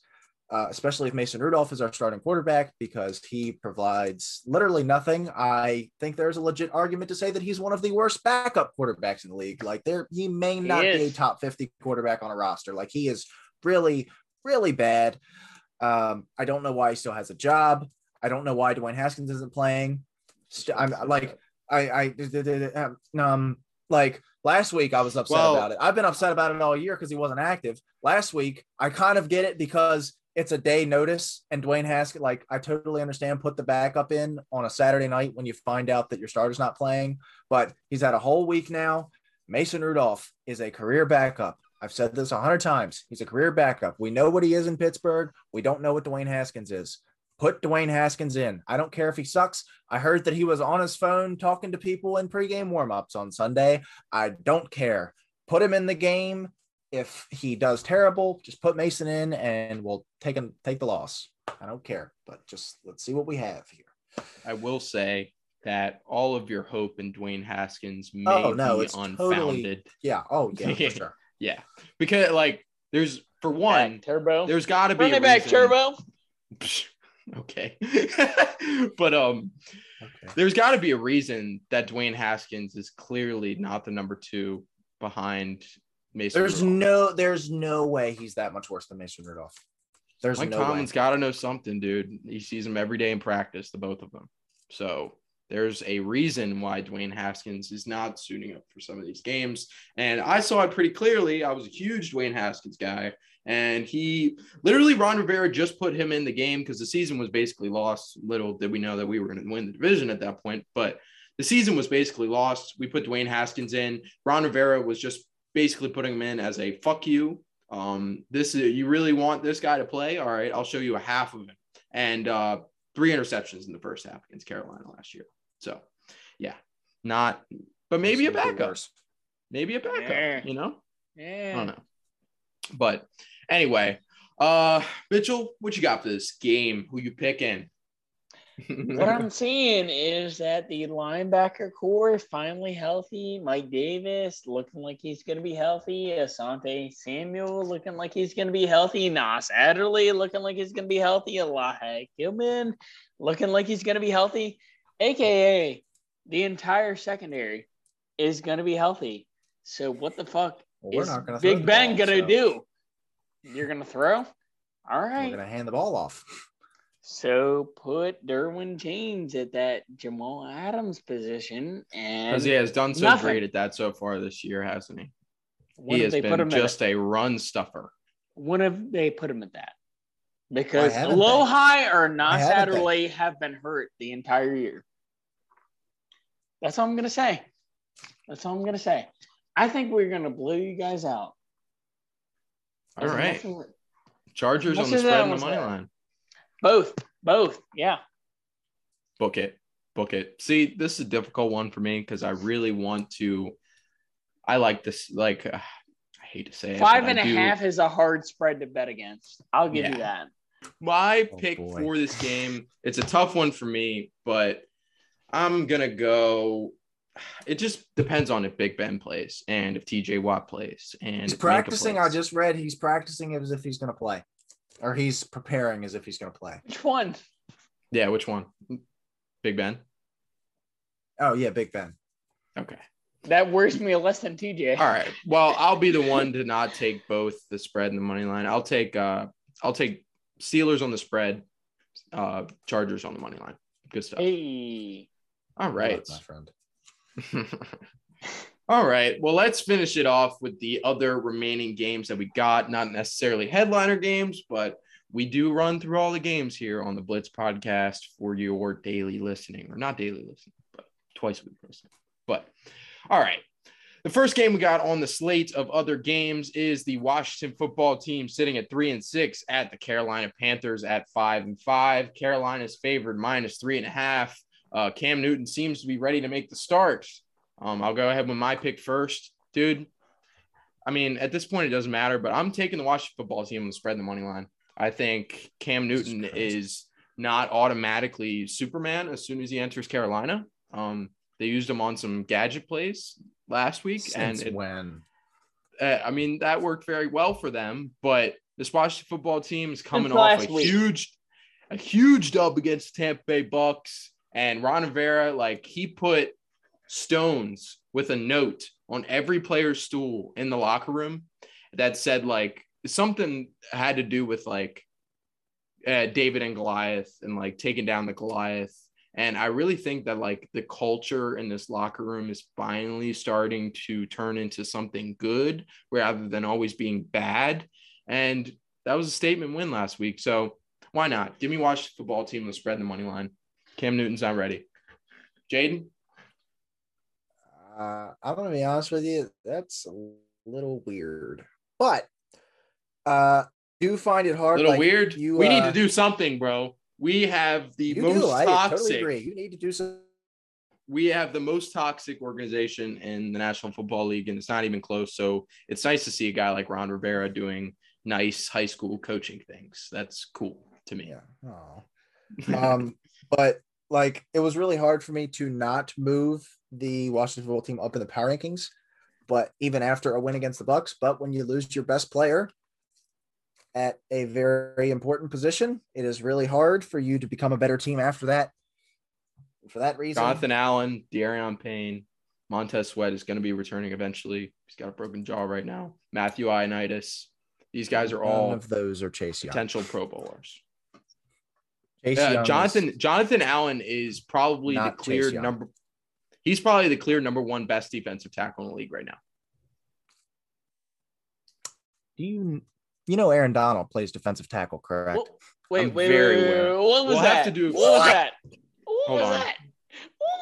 uh, especially if Mason Rudolph is our starting quarterback, because he provides literally nothing. I think there's a legit argument to say that he's one of the worst backup quarterbacks in the league. Like, there, he may not be a top fifty quarterback on a roster. Like, he is really, really bad. Um, I don't know why he still has a job. I don't know why Dwayne Haskins isn't playing. I'm like, I, I, um, like, last week I was upset well, about it. I've been upset about it all year because he wasn't active. Last week, I kind of get it because it's a day notice, and Dwayne Haskins, like, I totally understand, put the backup in on a Saturday night when you find out that your starter's not playing, but he's had a whole week now. Mason Rudolph is a career backup. I've said this a hundred times. He's a career backup. We know what he is in Pittsburgh. We don't know what Dwayne Haskins is. Put Dwayne Haskins in. I don't care if he sucks. I heard that he was on his phone talking to people in pregame warmups on Sunday. I don't care. Put him in the game. If he does terrible, just put Mason in and we'll take him, take the loss. I don't care, but just let's see what we have here. I will say that all of your hope in Dwayne Haskins may oh, no, be it's unfounded. Totally, yeah. Oh, yeah, for sure. Yeah. Because, like, there's, for one, back, Turbo. There's got to be Run it a back, reason. Turbo. Okay. But um, okay. There's got to be a reason that Dwayne Haskins is clearly not the number two behind Mason there's Rudolph. no, there's no way he's that much worse than Mason Rudolph. There's Mike no Tomlin's got to know something, dude. He sees him every day in practice, the both of them. So there's a reason why Dwayne Haskins is not suiting up for some of these games. And I saw it pretty clearly. I was a huge Dwayne Haskins guy, and he literally Ron Rivera just put him in the game because the season was basically lost. Little did we know that we were going to win the division at that point, but the season was basically lost. We put Dwayne Haskins in. Ron Rivera was just basically putting him in as a fuck you. Um, this is, you really want this guy to play? All right, I'll show you a half of him. And uh, three interceptions in the first half against Carolina last year. So, yeah, not, but maybe a backup. maybe a backup, yeah. you know? Yeah. I don't know. But anyway, uh, Mitchell, what you got for this game? Who you picking? What I'm seeing is that the linebacker core is finally healthy. Mike Davis looking like he's going to be healthy. Asante Samuel looking like he's going to be healthy. Nas Adderley looking like he's going to be healthy. Elijah Gilman looking like he's going to be healthy. A K A the entire secondary is going to be healthy. So what the fuck well, is not Big Ben going to so. do? You're going to throw? All right. We're going to hand the ball off. So put Derwin James at that Jamal Adams position, and because he has done so nothing. great at that so far this year, hasn't he? When he has they been put him just a run stuffer. When have they put him at that? Because Alohi or Nas Adderley have been hurt the entire year. That's all I'm gonna say. That's all I'm gonna say. I think we're gonna blow you guys out. All There's right, nothing... Chargers What's on the spread on the money that? line. Both, both, yeah. Book it, book it. See, this is a difficult one for me because I really want to. I like this. Like, uh, I hate to say it. Five and a half is a hard spread to bet against. I'll give yeah. you that. My oh, pick boy. for this game. It's a tough one for me, but I'm gonna go. It just depends on if Big Ben plays and if T J Watt plays. And he's practicing. I just read he's practicing as if he's gonna play. Or he's preparing as if he's going to play. Which one? Yeah, which one? Big Ben? Oh, yeah, Big Ben. Okay. That worries me less than T J. All right. Well, I'll be the one to not take both the spread and the money line. I'll take uh, I'll take Steelers on the spread, uh, Chargers on the money line. Good stuff. Hey. All right. Love my friend. All right, well, let's finish it off with the other remaining games that we got. Not necessarily headliner games, but we do run through all the games here on the Blitz podcast for your daily listening. Or not daily listening, but twice a week listening. But, all right, the first game we got on the slate of other games is the Washington football team sitting at three and six at the Carolina Panthers at five and five. Carolina's favored minus three and a half. Uh, Cam Newton seems to be ready to make the start. Um, I'll go ahead with my pick first, dude. I mean, at this point, it doesn't matter, but I'm taking the Washington football team and spreading the money line. I think Cam Newton is not automatically Superman as soon as he enters Carolina. Um, they used him on some gadget plays last week. Since and it, when? Uh, I mean, that worked very well for them, but this Washington football team is coming Since off a week. huge, a huge dub against Tampa Bay Bucks, and Ron Rivera, like he put – stones with a note on every player's stool in the locker room that said like something had to do with like uh, David and Goliath and like taking down the Goliath. And I really think that like the culture in this locker room is finally starting to turn into something good rather than always being bad. And that was a statement win last week. So why not? Give me Washington football team. Let's spread the money line. Cam Newton's not ready. Jaden. Uh, I'm going to be honest with you. That's a little weird, but uh, do find it hard. A little like weird. You, we uh, need to do something, bro. We have the most do. toxic. I totally agree. You need to do something. We have the most toxic organization in the National Football League, and it's not even close. So it's nice to see a guy like Ron Rivera doing nice high school coaching things. That's cool to me. Yeah. um, but like, it was really hard for me to not move the Washington football team up in the power rankings, but even after a win against the Bucks, but when you lose your best player at a very important position, it is really hard for you to become a better team after that. For that reason, Jonathan Allen, De'Aaron Payne, Montez Sweat is going to be returning eventually. He's got a broken jaw right now. Matthew Ioannidis. These guys are all None of those are Chase Young. potential Pro Bowlers. Chase uh, Young Jonathan is Jonathan Allen is probably the clear number. He's probably the clear number one best defensive tackle in the league right now. Do you you know Aaron Donald plays defensive tackle, correct? Well, wait, I'm wait, very wait, wait, wait. What was we'll that? Have to do... What was that? What Hold was on. that?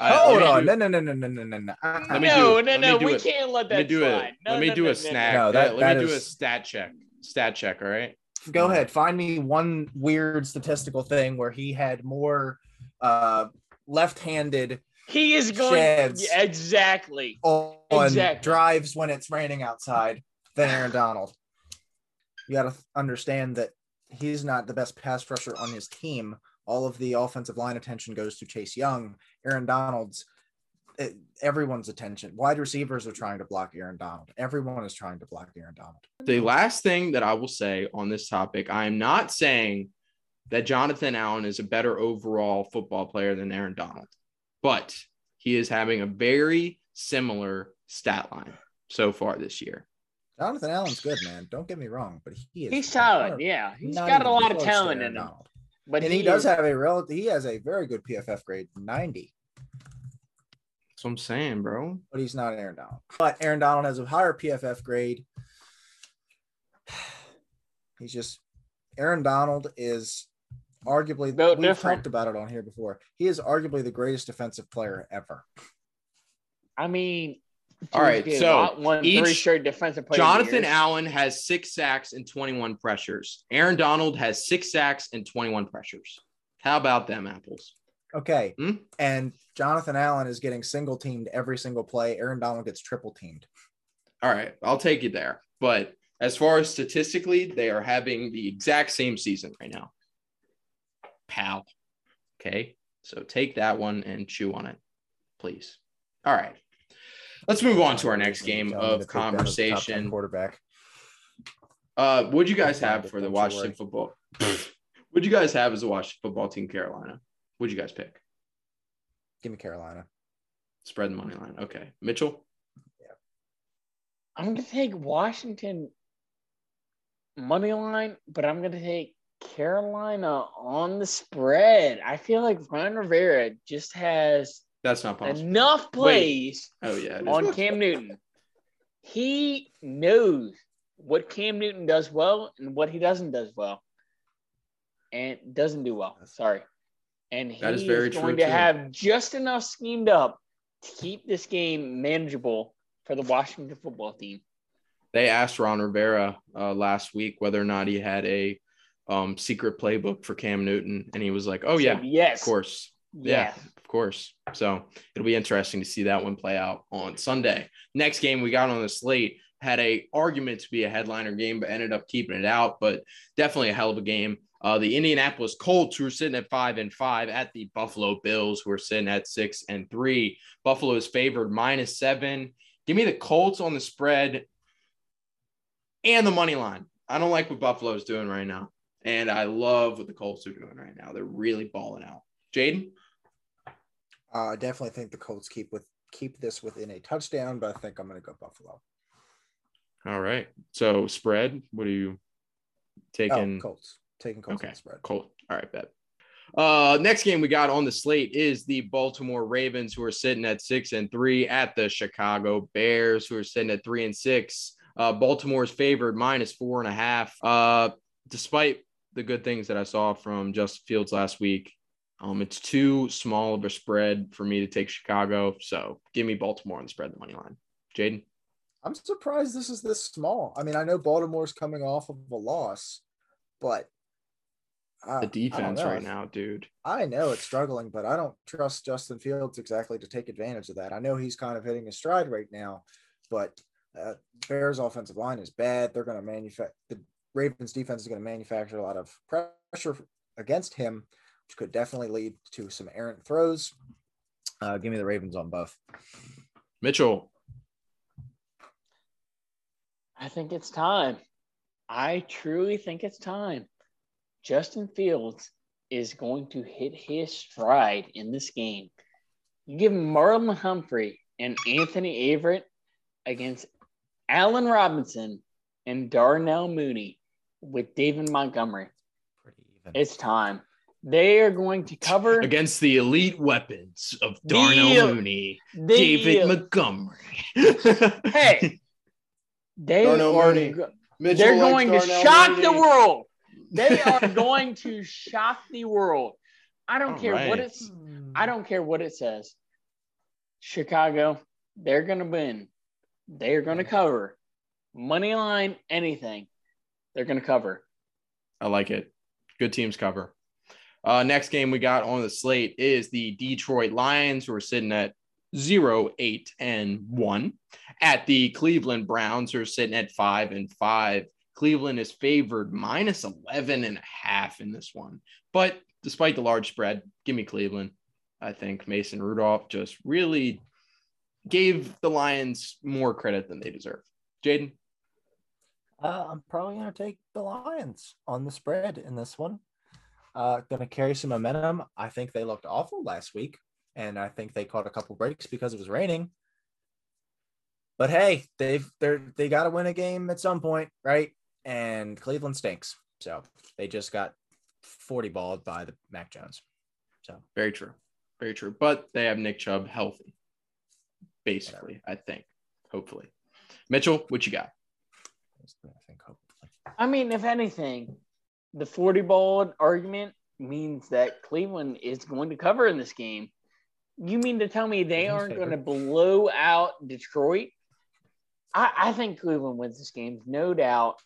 I, Hold on. Do... No, no, no, no, no, no, no. Let me no, do no, no. We it. can't let that let do slide. No, let me no, do no, a snag. No, that, let me is... do a stat check. Stat check, all right? Go ahead. Find me one weird statistical thing where he had more uh, left-handed He is going sheds exactly on exactly. drives when it's raining outside than Aaron Donald. You got to understand that he's not the best pass rusher on his team. All of the offensive line attention goes to Chase Young. Aaron Donald's, it, everyone's attention. Wide receivers are trying to block Aaron Donald. Everyone is trying to block Aaron Donald. The last thing that I will say on this topic, I am not saying that Jonathan Allen is a better overall football player than Aaron Donald, but he is having a very similar stat line so far this year. Jonathan Allen's good, man. Don't get me wrong, but he is. He's solid, yeah. He's got a lot of talent in him. But and he, he does is, have a real. He has a very good P F F grade, ninety. That's what I'm saying, bro. But he's not Aaron Donald. But Aaron Donald has a higher P F F grade. He's just Aaron Donald is arguably. Built we've different. talked about it on here before. He is arguably the greatest defensive player ever. I mean, all right. So one, each three straight defensive player Jonathan Allen has six sacks and twenty-one pressures. Aaron Donald has six sacks and twenty-one pressures. How about them apples? Okay. Hmm? And Jonathan Allen is getting single teamed every single play. Aaron Donald gets triple teamed. All right. I'll take you there. But as far as statistically, they are having the exact same season right now. Pal. Okay. So take that one and chew on it, please. All right. Let's move on to our next game of conversation. Quarterback. Uh, what'd you guys have for the Washington football? What'd you guys have as a Washington football team, Carolina? What'd you guys pick? Give me Carolina. Spread and money line. Okay. Mitchell? Yeah. I'm going to take Washington money line, but I'm going to take Carolina on the spread. I feel like Ron Rivera just has – That's not possible. Enough plays oh, yeah, on Cam Newton. He knows what Cam Newton does well and what he doesn't does well. And doesn't do well. Sorry. And he that is, very is going true to too. have just enough schemed up to keep this game manageable for the Washington football team. They asked Ron Rivera uh, last week whether or not he had a um, secret playbook for Cam Newton. And he was like, oh, yeah, yes. of course. Yeah, yeah, of course. So it'll be interesting to see that one play out on Sunday. Next game we got on the slate had a argument to be a headliner game, but ended up keeping it out. But definitely a hell of a game. Uh, the Indianapolis Colts, who are sitting at five and five, at the Buffalo Bills, who are sitting at six and three. Buffalo is favored minus seven. Give me the Colts on the spread and the money line. I don't like what Buffalo is doing right now, and I love what the Colts are doing right now. They're really balling out. Jaden? Uh, I definitely think the Colts keep with keep this within a touchdown, but I think I'm going to go Buffalo. All right. So spread, what are you taking? Oh, Colts. Taking Colts. Okay. On spread. Colts. All right, bet. Uh, next game we got on the slate is the Baltimore Ravens, who are sitting at six and three, at the Chicago Bears, who are sitting at three and six. Uh, Baltimore's favored minus four and a half. Uh, despite the good things that I saw from Justin Fields last week, Um, it's too small of a spread for me to take Chicago, so give me Baltimore on the spread, the money line. Jaden? I'm surprised this is this small. I mean, I know Baltimore's coming off of a loss, but uh, – the defense right now, dude. I know it's struggling, but I don't trust Justin Fields exactly to take advantage of that. I know he's kind of hitting his stride right now, but uh, Bears' offensive line is bad. They're going to manufacture – the Ravens' defense is going to manufacture a lot of pressure against him, which could definitely lead to some errant throws. Uh, give me the Ravens on buff. Mitchell. I think it's time. I truly think it's time. Justin Fields is going to hit his stride in this game. You give Marlon Humphrey and Anthony Averett against Allen Robinson and Darnell Mooney with David Montgomery. Pretty even. It's time. They are going to cover against the elite weapons of Darnell the, Mooney, the, David Montgomery. Hey, they Darnell are Mooney. Go, they're going Darnell to shock Mooney. the world. They are going to shock the world. I don't All care right. what it's. I don't care what it says. Chicago, they're going to win. They are going to cover. Money line, anything, they're going to cover. I like it. Good teams cover. Uh, next game we got on the slate is the Detroit Lions, who are sitting at zero, eight, and one, at the Cleveland Browns, who are sitting at five and five. Cleveland is favored minus eleven and a half in this one. But despite the large spread, give me Cleveland. I think Mason Rudolph just really gave the Lions more credit than they deserve. Jaden? Uh, I'm probably going to take the Lions on the spread in this one. Uh, going to carry some momentum. I think they looked awful last week, and I think they caught a couple breaks because it was raining. But hey, they've they're they got to win a game at some point, right? And Cleveland stinks, so they just got forty balled by the Mac Jones. So very true, very true. But they have Nick Chubb healthy, basically. Whatever. I think, hopefully. Mitchell, what you got? I think hopefully. I mean, if anything, the forty balled argument means that Cleveland is going to cover in this game. You mean to tell me they aren't going to blow out Detroit? I, I think Cleveland wins this game, no doubt.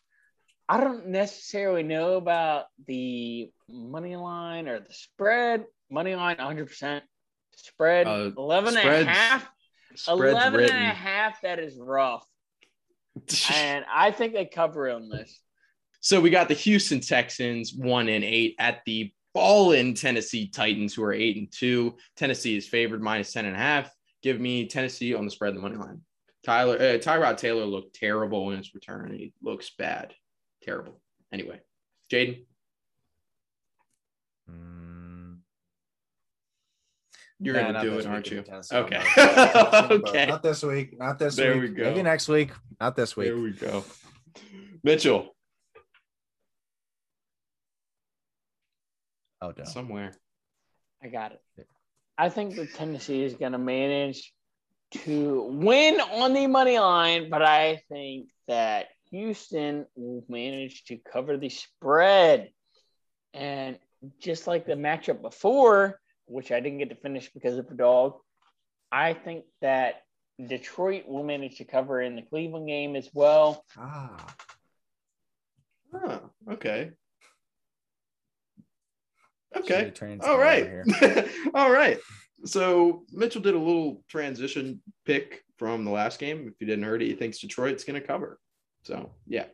I don't necessarily know about the money line or the spread. Money line, one hundred percent. Spread, uh, eleven and a half. eleven and a half, that is rough. And I think they cover on this. So we got the Houston Texans, one and eight, at the ball-in Tennessee Titans, who are eight and two. Tennessee is favored minus ten and a half. Give me Tennessee on the spread of the money line. Tyler, uh, Tyrod Taylor looked terrible in his return. He looks bad. Terrible. Anyway, Jaden? Mm. You're nah, going to do it, aren't you? Okay. Okay. Not this week. Not this there week. There we go. Maybe next week. Not this week. There we go. Mitchell? Oh, no. Somewhere. I got it. I think that Tennessee is going to manage to win on the money line, but I think that Houston will manage to cover the spread. And just like the matchup before, which I didn't get to finish because of the dog, I think that Detroit will manage to cover in the Cleveland game as well. Ah. Huh. Okay. Okay. All right. All right. So Mitchell did a little transition pick from the last game. If you didn't hear it, he thinks Detroit's going to cover. So, yeah.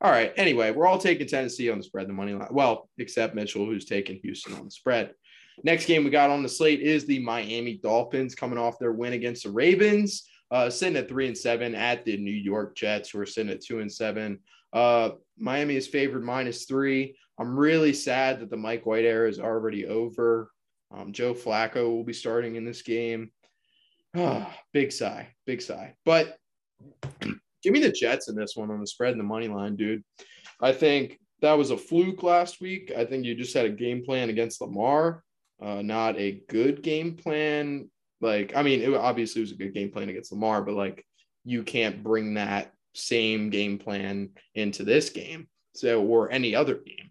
All right. Anyway, we're all taking Tennessee on the spread, the money line. Well, except Mitchell, who's taking Houston on the spread. Next game we got on the slate is the Miami Dolphins, coming off their win against the Ravens, uh, sitting at three and seven at the New York Jets, who are sitting at two and seven. Uh, Miami is favored minus three. I'm really sad that the Mike White era is already over. Um, Joe Flacco will be starting in this game. Oh, big sigh, big sigh. But give me the Jets in this one on the spread and the money line, dude. I think that was a fluke last week. I think you just had a game plan against Lamar, uh, not a good game plan. Like, I mean, it obviously was a good game plan against Lamar, but, like, you can't bring that same game plan into this game, so, or any other game.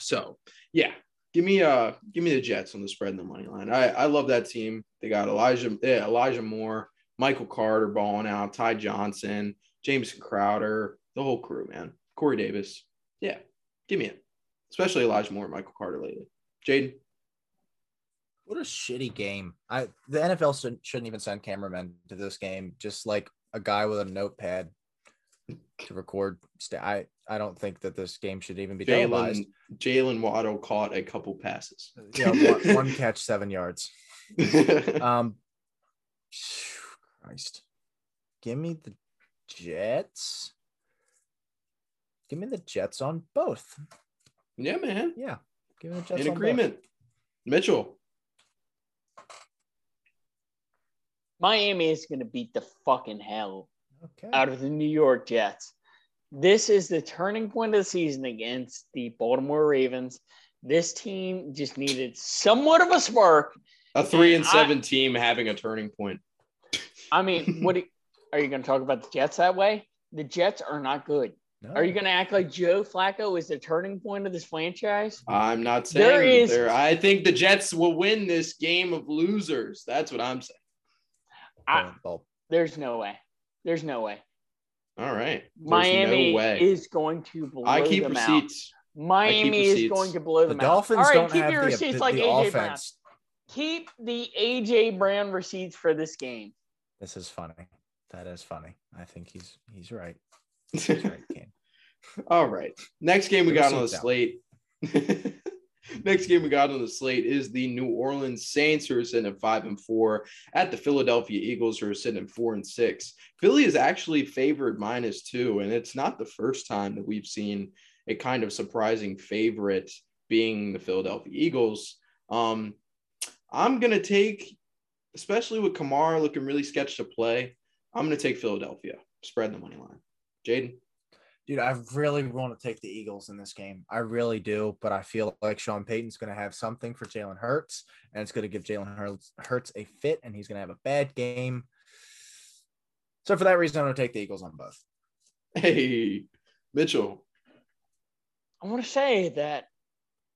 So, yeah, give me uh, give me the Jets on the spread and the money line. I, I love that team. They got Elijah yeah, Elijah Moore, Michael Carter balling out, Ty Johnson, Jameson Crowder, the whole crew, man. Corey Davis. Yeah, give me it. Especially Elijah Moore and Michael Carter lately. Jaden? What a shitty game. I The N F L shouldn't, shouldn't even send cameramen to this game, just like a guy with a notepad to record. St- I, I don't think that this game should even be Jaylen, televised. Jaylen Waddle caught a couple passes. Yeah, one, one catch, seven yards. Um, Christ. Give me the Jets. Give me the Jets on both. Yeah, man. Yeah. Give me the Jets in on agreement. Both. Mitchell. Miami is going to beat the fucking hell okay. out of the New York Jets. This is the turning point of the season against the Baltimore Ravens. This team just needed somewhat of a spark. A three and, and seven I, team having a turning point. I mean, what do, are you going to talk about the Jets that way? The Jets are not good. No. Are you going to act like Joe Flacco is the turning point of this franchise? I'm not saying there is. There, I think the Jets will win this game of losers. That's what I'm saying. I, there's no way. There's no way. All right. There's Miami no way. is going to blow I keep them receipts. Out. Miami is going to blow them out. The Dolphins All right, don't have your the, receipts the, like the A J offense. Brown. Keep the A J Brown receipts for this game. This is funny. That is funny. I think he's he's right. He's right, King. All right. Next game we got on the slate. Next game we got on the slate is the New Orleans Saints, who are sitting at five and four, at the Philadelphia Eagles, who are sitting at four and six. Philly is actually favored minus two, and it's not the first time that we've seen a kind of surprising favorite being the Philadelphia Eagles. Um, I'm going to take, especially with Kamara looking really sketched to play, I'm going to take Philadelphia. Spread the money line. Jaden? Dude, I really want to take the Eagles in this game. I really do, but I feel like Sean Payton's going to have something for Jalen Hurts, and it's going to give Jalen Hurts a fit, and he's going to have a bad game. So for that reason, I'm going to take the Eagles on both. Hey, Mitchell. I want to say that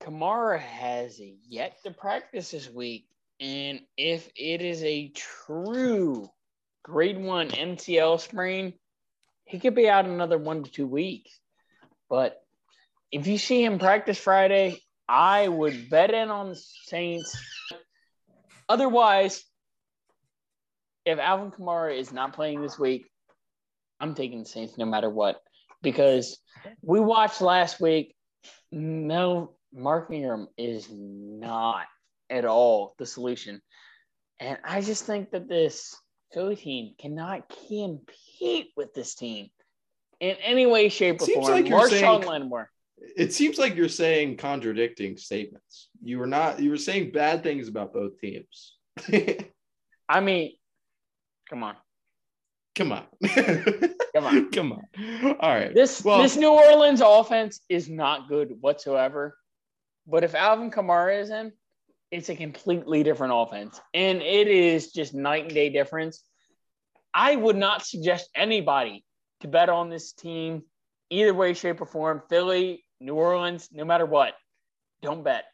Kamara has yet to practice this week, and if it is a true grade one M C L sprain, he could be out another one to two weeks. But if you see him practice Friday, I would bet in on the Saints. Otherwise, if Alvin Kamara is not playing this week, I'm taking the Saints no matter what. Because we watched last week, no, Mark Ingram is not at all the solution. And I just think that this Philly team cannot compete with this team in any way, shape, or form. Like Marshawn Lattimore. It seems like you're saying contradicting statements. You were not. You were saying bad things about both teams. I mean, come on. Come on. Come on. Come on. All right. This well, this New Orleans offense is not good whatsoever. But if Alvin Kamara is in, it's a completely different offense. And it is just night and day difference. I would not suggest anybody to bet on this team either way, shape, or form. Philly, New Orleans, no matter what. Don't bet.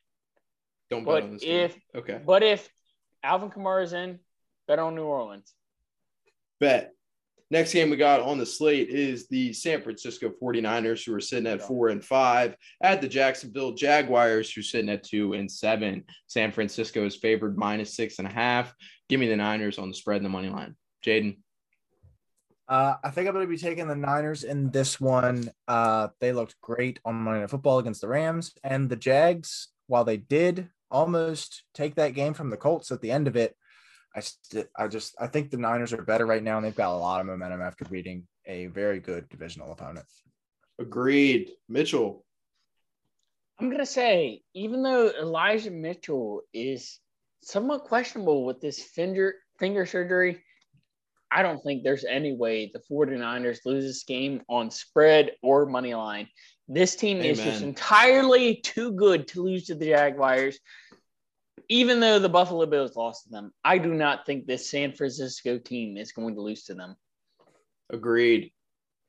Don't but bet on this if, team. Okay. But if Alvin Kamara is in, bet on New Orleans. Bet. Next game we got on the slate is the San Francisco forty-niners, who are sitting at four and five, at the Jacksonville Jaguars, who are sitting at two and seven. San Francisco is favored minus six and a half. Give me the Niners on the spread and the money line. Jaden? Uh, I think I'm going to be taking the Niners in this one. Uh, they looked great on Monday Night Football against the Rams, and the Jags, while they did almost take that game from the Colts at the end of it, I, st- I just I think the Niners are better right now, and they've got a lot of momentum after beating a very good divisional opponent. Agreed. Mitchell? I'm going to say, even though Elijah Mitchell is somewhat questionable with this finger, finger surgery, I don't think there's any way the forty-niners lose this game on spread or money line. This team Amen. is just entirely too good to lose to the Jaguars. Even though the Buffalo Bills lost to them, I do not think this San Francisco team is going to lose to them. Agreed.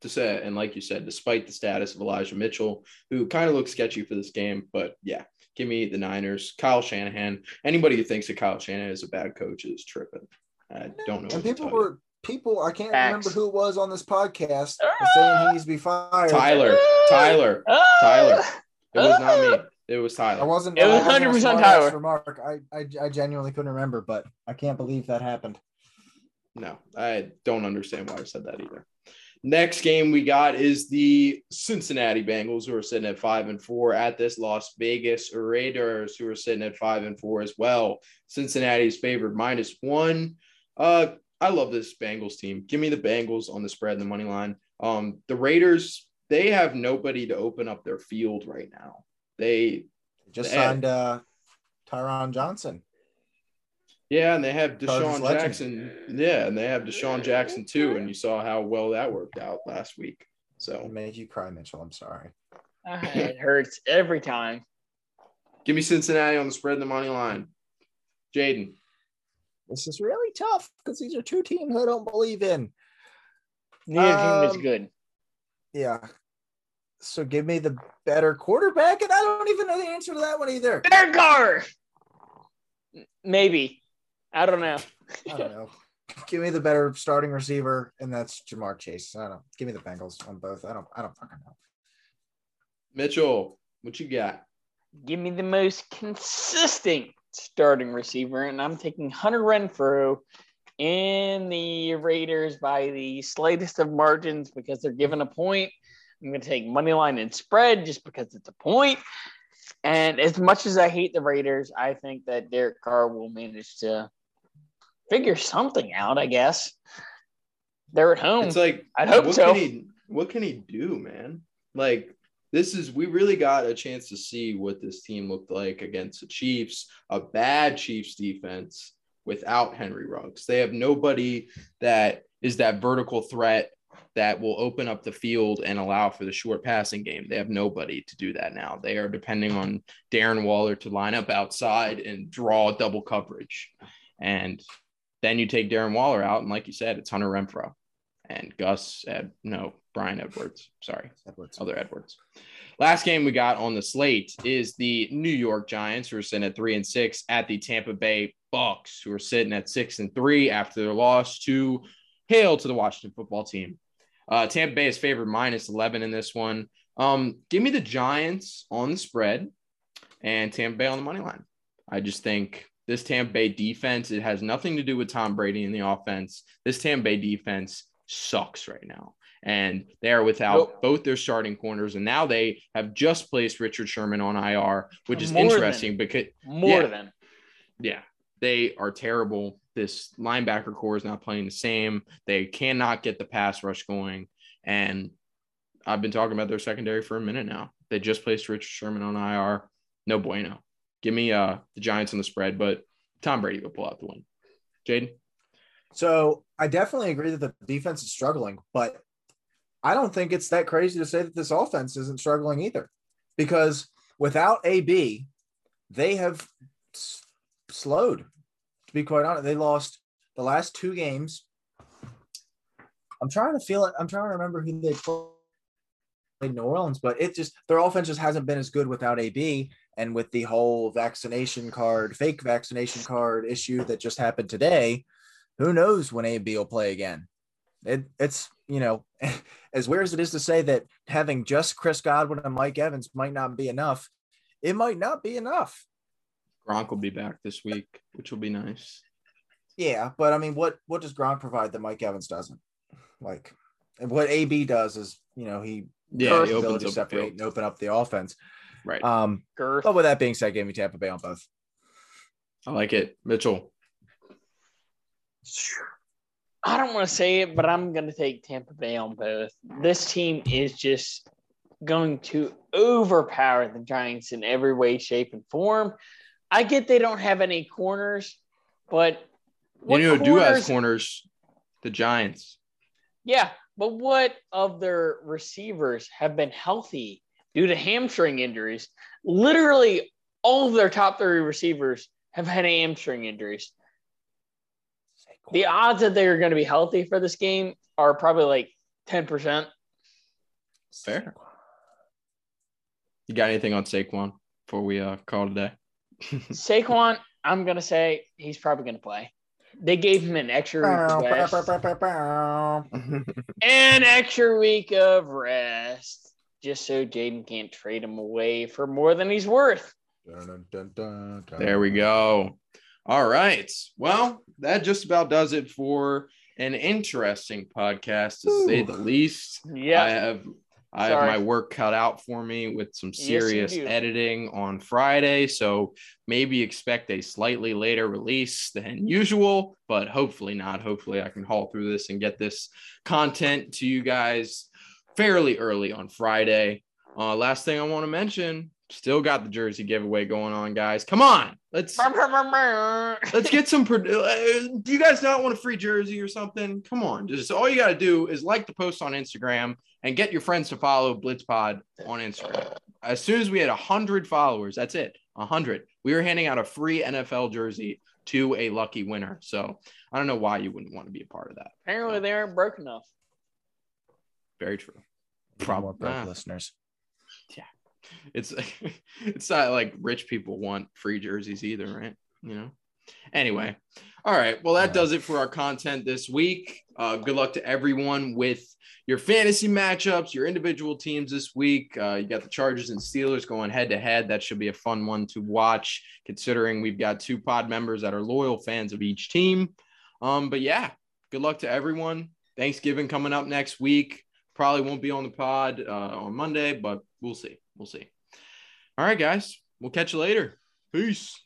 To say, and like you said, despite the status of Elijah Mitchell, who kind of looks sketchy for this game, but yeah, give me the Niners. Kyle Shanahan. Anybody who thinks that Kyle Shanahan is a bad coach is tripping. I don't know. And people were people. I can't Facts. remember who it was on this podcast ah! saying he needs to be fired. Tyler. Ah! Tyler. Ah! Tyler. It was ah! not me. It was Tyler. I wasn't. It was one hundred percent Tyler. Remark. I, I, I genuinely couldn't remember, but I can't believe that happened. No, I don't understand why I said that either. Next game we got is the Cincinnati Bengals, who are sitting at five and four, at this Las Vegas Raiders, who are sitting at five and four as well. Cincinnati's favored minus one. Uh, I love this Bengals team. Give me the Bengals on the spread and the money line. Um, the Raiders, they have nobody to open up their field right now. They just they signed had, uh, Tyron Johnson. Yeah, and they have Deshaun Chargers Jackson. Legend. Yeah, and they have Deshaun Jackson too. And you saw how well that worked out last week. So it made you cry, Mitchell. I'm sorry. Uh, it hurts every time. Give me Cincinnati on the spread and the money line. Jaden. This is really tough because these are two teams I don't believe in. Neither um, team is good. Yeah. So give me the better quarterback, and I don't even know the answer to that one either. Derek Carr. Maybe. I don't know. I don't know. Give me the better starting receiver, and that's Jamar Chase. I don't know. Give me the Bengals on both. I don't I don't fucking know. Mitchell. What you got? Give me the most consistent starting receiver, and I'm taking Hunter Renfrow and the Raiders by the slightest of margins because they're given a point. I'm going to take money line and spread just because it's a point. And as much as I hate the Raiders, I think that Derek Carr will manage to figure something out, I guess. They're at home. It's like, I hope what so. Can he, what can he do, man? Like, this is – we really got a chance to see what this team looked like against the Chiefs, a bad Chiefs defense without Henry Ruggs. They have nobody that is that vertical threat that will open up the field and allow for the short passing game. They have nobody to do that now. They are depending on Darren Waller to line up outside and draw double coverage. And then you take Darren Waller out, and like you said, it's Hunter Renfrow. And Gus, Ed, no, Brian Edwards, sorry, Edwards. Other Edwards. Last game we got on the slate is the New York Giants, who are sitting at three and six, at the Tampa Bay Bucks, who are sitting at six and three after their loss to hail to the Washington football team. Uh, Tampa Bay is favored minus eleven in this one. Um, give me the Giants on the spread and Tampa Bay on the money line. I just think this Tampa Bay defense, it has nothing to do with Tom Brady in the offense. This Tampa Bay defense sucks right now. And they are without nope. both their starting corners. And now they have just placed Richard Sherman on I R, which is more interesting than, because more yeah, than yeah, they are terrible. This linebacker core is not playing the same. They cannot get the pass rush going. And I've been talking about their secondary for a minute now. They just placed Richard Sherman on I R. No bueno. Give me uh, the Giants on the spread, but Tom Brady will pull out the win. Jaden? So I definitely agree that the defense is struggling, but I don't think it's that crazy to say that this offense isn't struggling either, because without A B, they have s- slowed. To be quite honest, they lost the last two games. I'm trying to feel it. I'm trying to remember who they played, New Orleans, but it just their offense just hasn't been as good without A B. And with the whole vaccination card, fake vaccination card issue that just happened today, who knows when A B will play again? It, it's, you know, as weird as it is to say that having just Chris Godwin and Mike Evans might not be enough, it might not be enough. Gronk will be back this week, which will be nice. Yeah, but I mean, what what does Gronk provide that Mike Evans doesn't? Like, what A B does is, you know, he yeah he opens up separate and open up the offense. Right. Um. Girth. But with that being said, give me Tampa Bay on both. I like it, Mitchell. I don't want to say it, but I'm going to take Tampa Bay on both. This team is just going to overpower the Giants in every way, shape, and form. I get they don't have any corners, but what you know, corners, do have corners, the Giants. Yeah, but what of their receivers have been healthy due to hamstring injuries? Literally all of their top three receivers have had hamstring injuries. The odds that they are going to be healthy for this game are probably like ten percent. Fair. You got anything on Saquon before we uh, call today? Saquon, I'm going to say he's probably going to play. They gave him an extra week of rest. An extra week of rest just so Jaden can't trade him away for more than he's worth. Dun, dun, dun, dun. There we go. All right. Well, that just about does it for an interesting podcast, to Ooh. say the least. Yeah. I have I have my work cut out for me with some serious yes, editing on Friday, so maybe expect a slightly later release than usual, but hopefully not. Hopefully I can haul through this and get this content to you guys fairly early on Friday. Uh, last thing I want to mention, still got the jersey giveaway going on, guys. Come on. Let's let's get some. Do you guys not want a free jersey or something? Come on. Just all you got to do is like the post on Instagram and get your friends to follow Blitz Pod on Instagram. As soon as we had one hundred followers, that's it, one hundred. We were handing out a free N F L jersey to a lucky winner. So I don't know why you wouldn't want to be a part of that. Apparently, so. They aren't broke enough. Very true. Probably broke nah. listeners. Yeah. It's it's not like rich people want free jerseys either, right? You know, Anyway. All right. Well, that does it for our content this week. Uh, good luck to everyone with your fantasy matchups, your individual teams this week. Uh, you got the Chargers and Steelers going head to head. That should be a fun one to watch, considering we've got two pod members that are loyal fans of each team. Um, but yeah, good luck to everyone. Thanksgiving coming up next week. Probably won't be on the pod uh, on Monday, but we'll see. We'll see. All right, guys. We'll catch you later. Peace.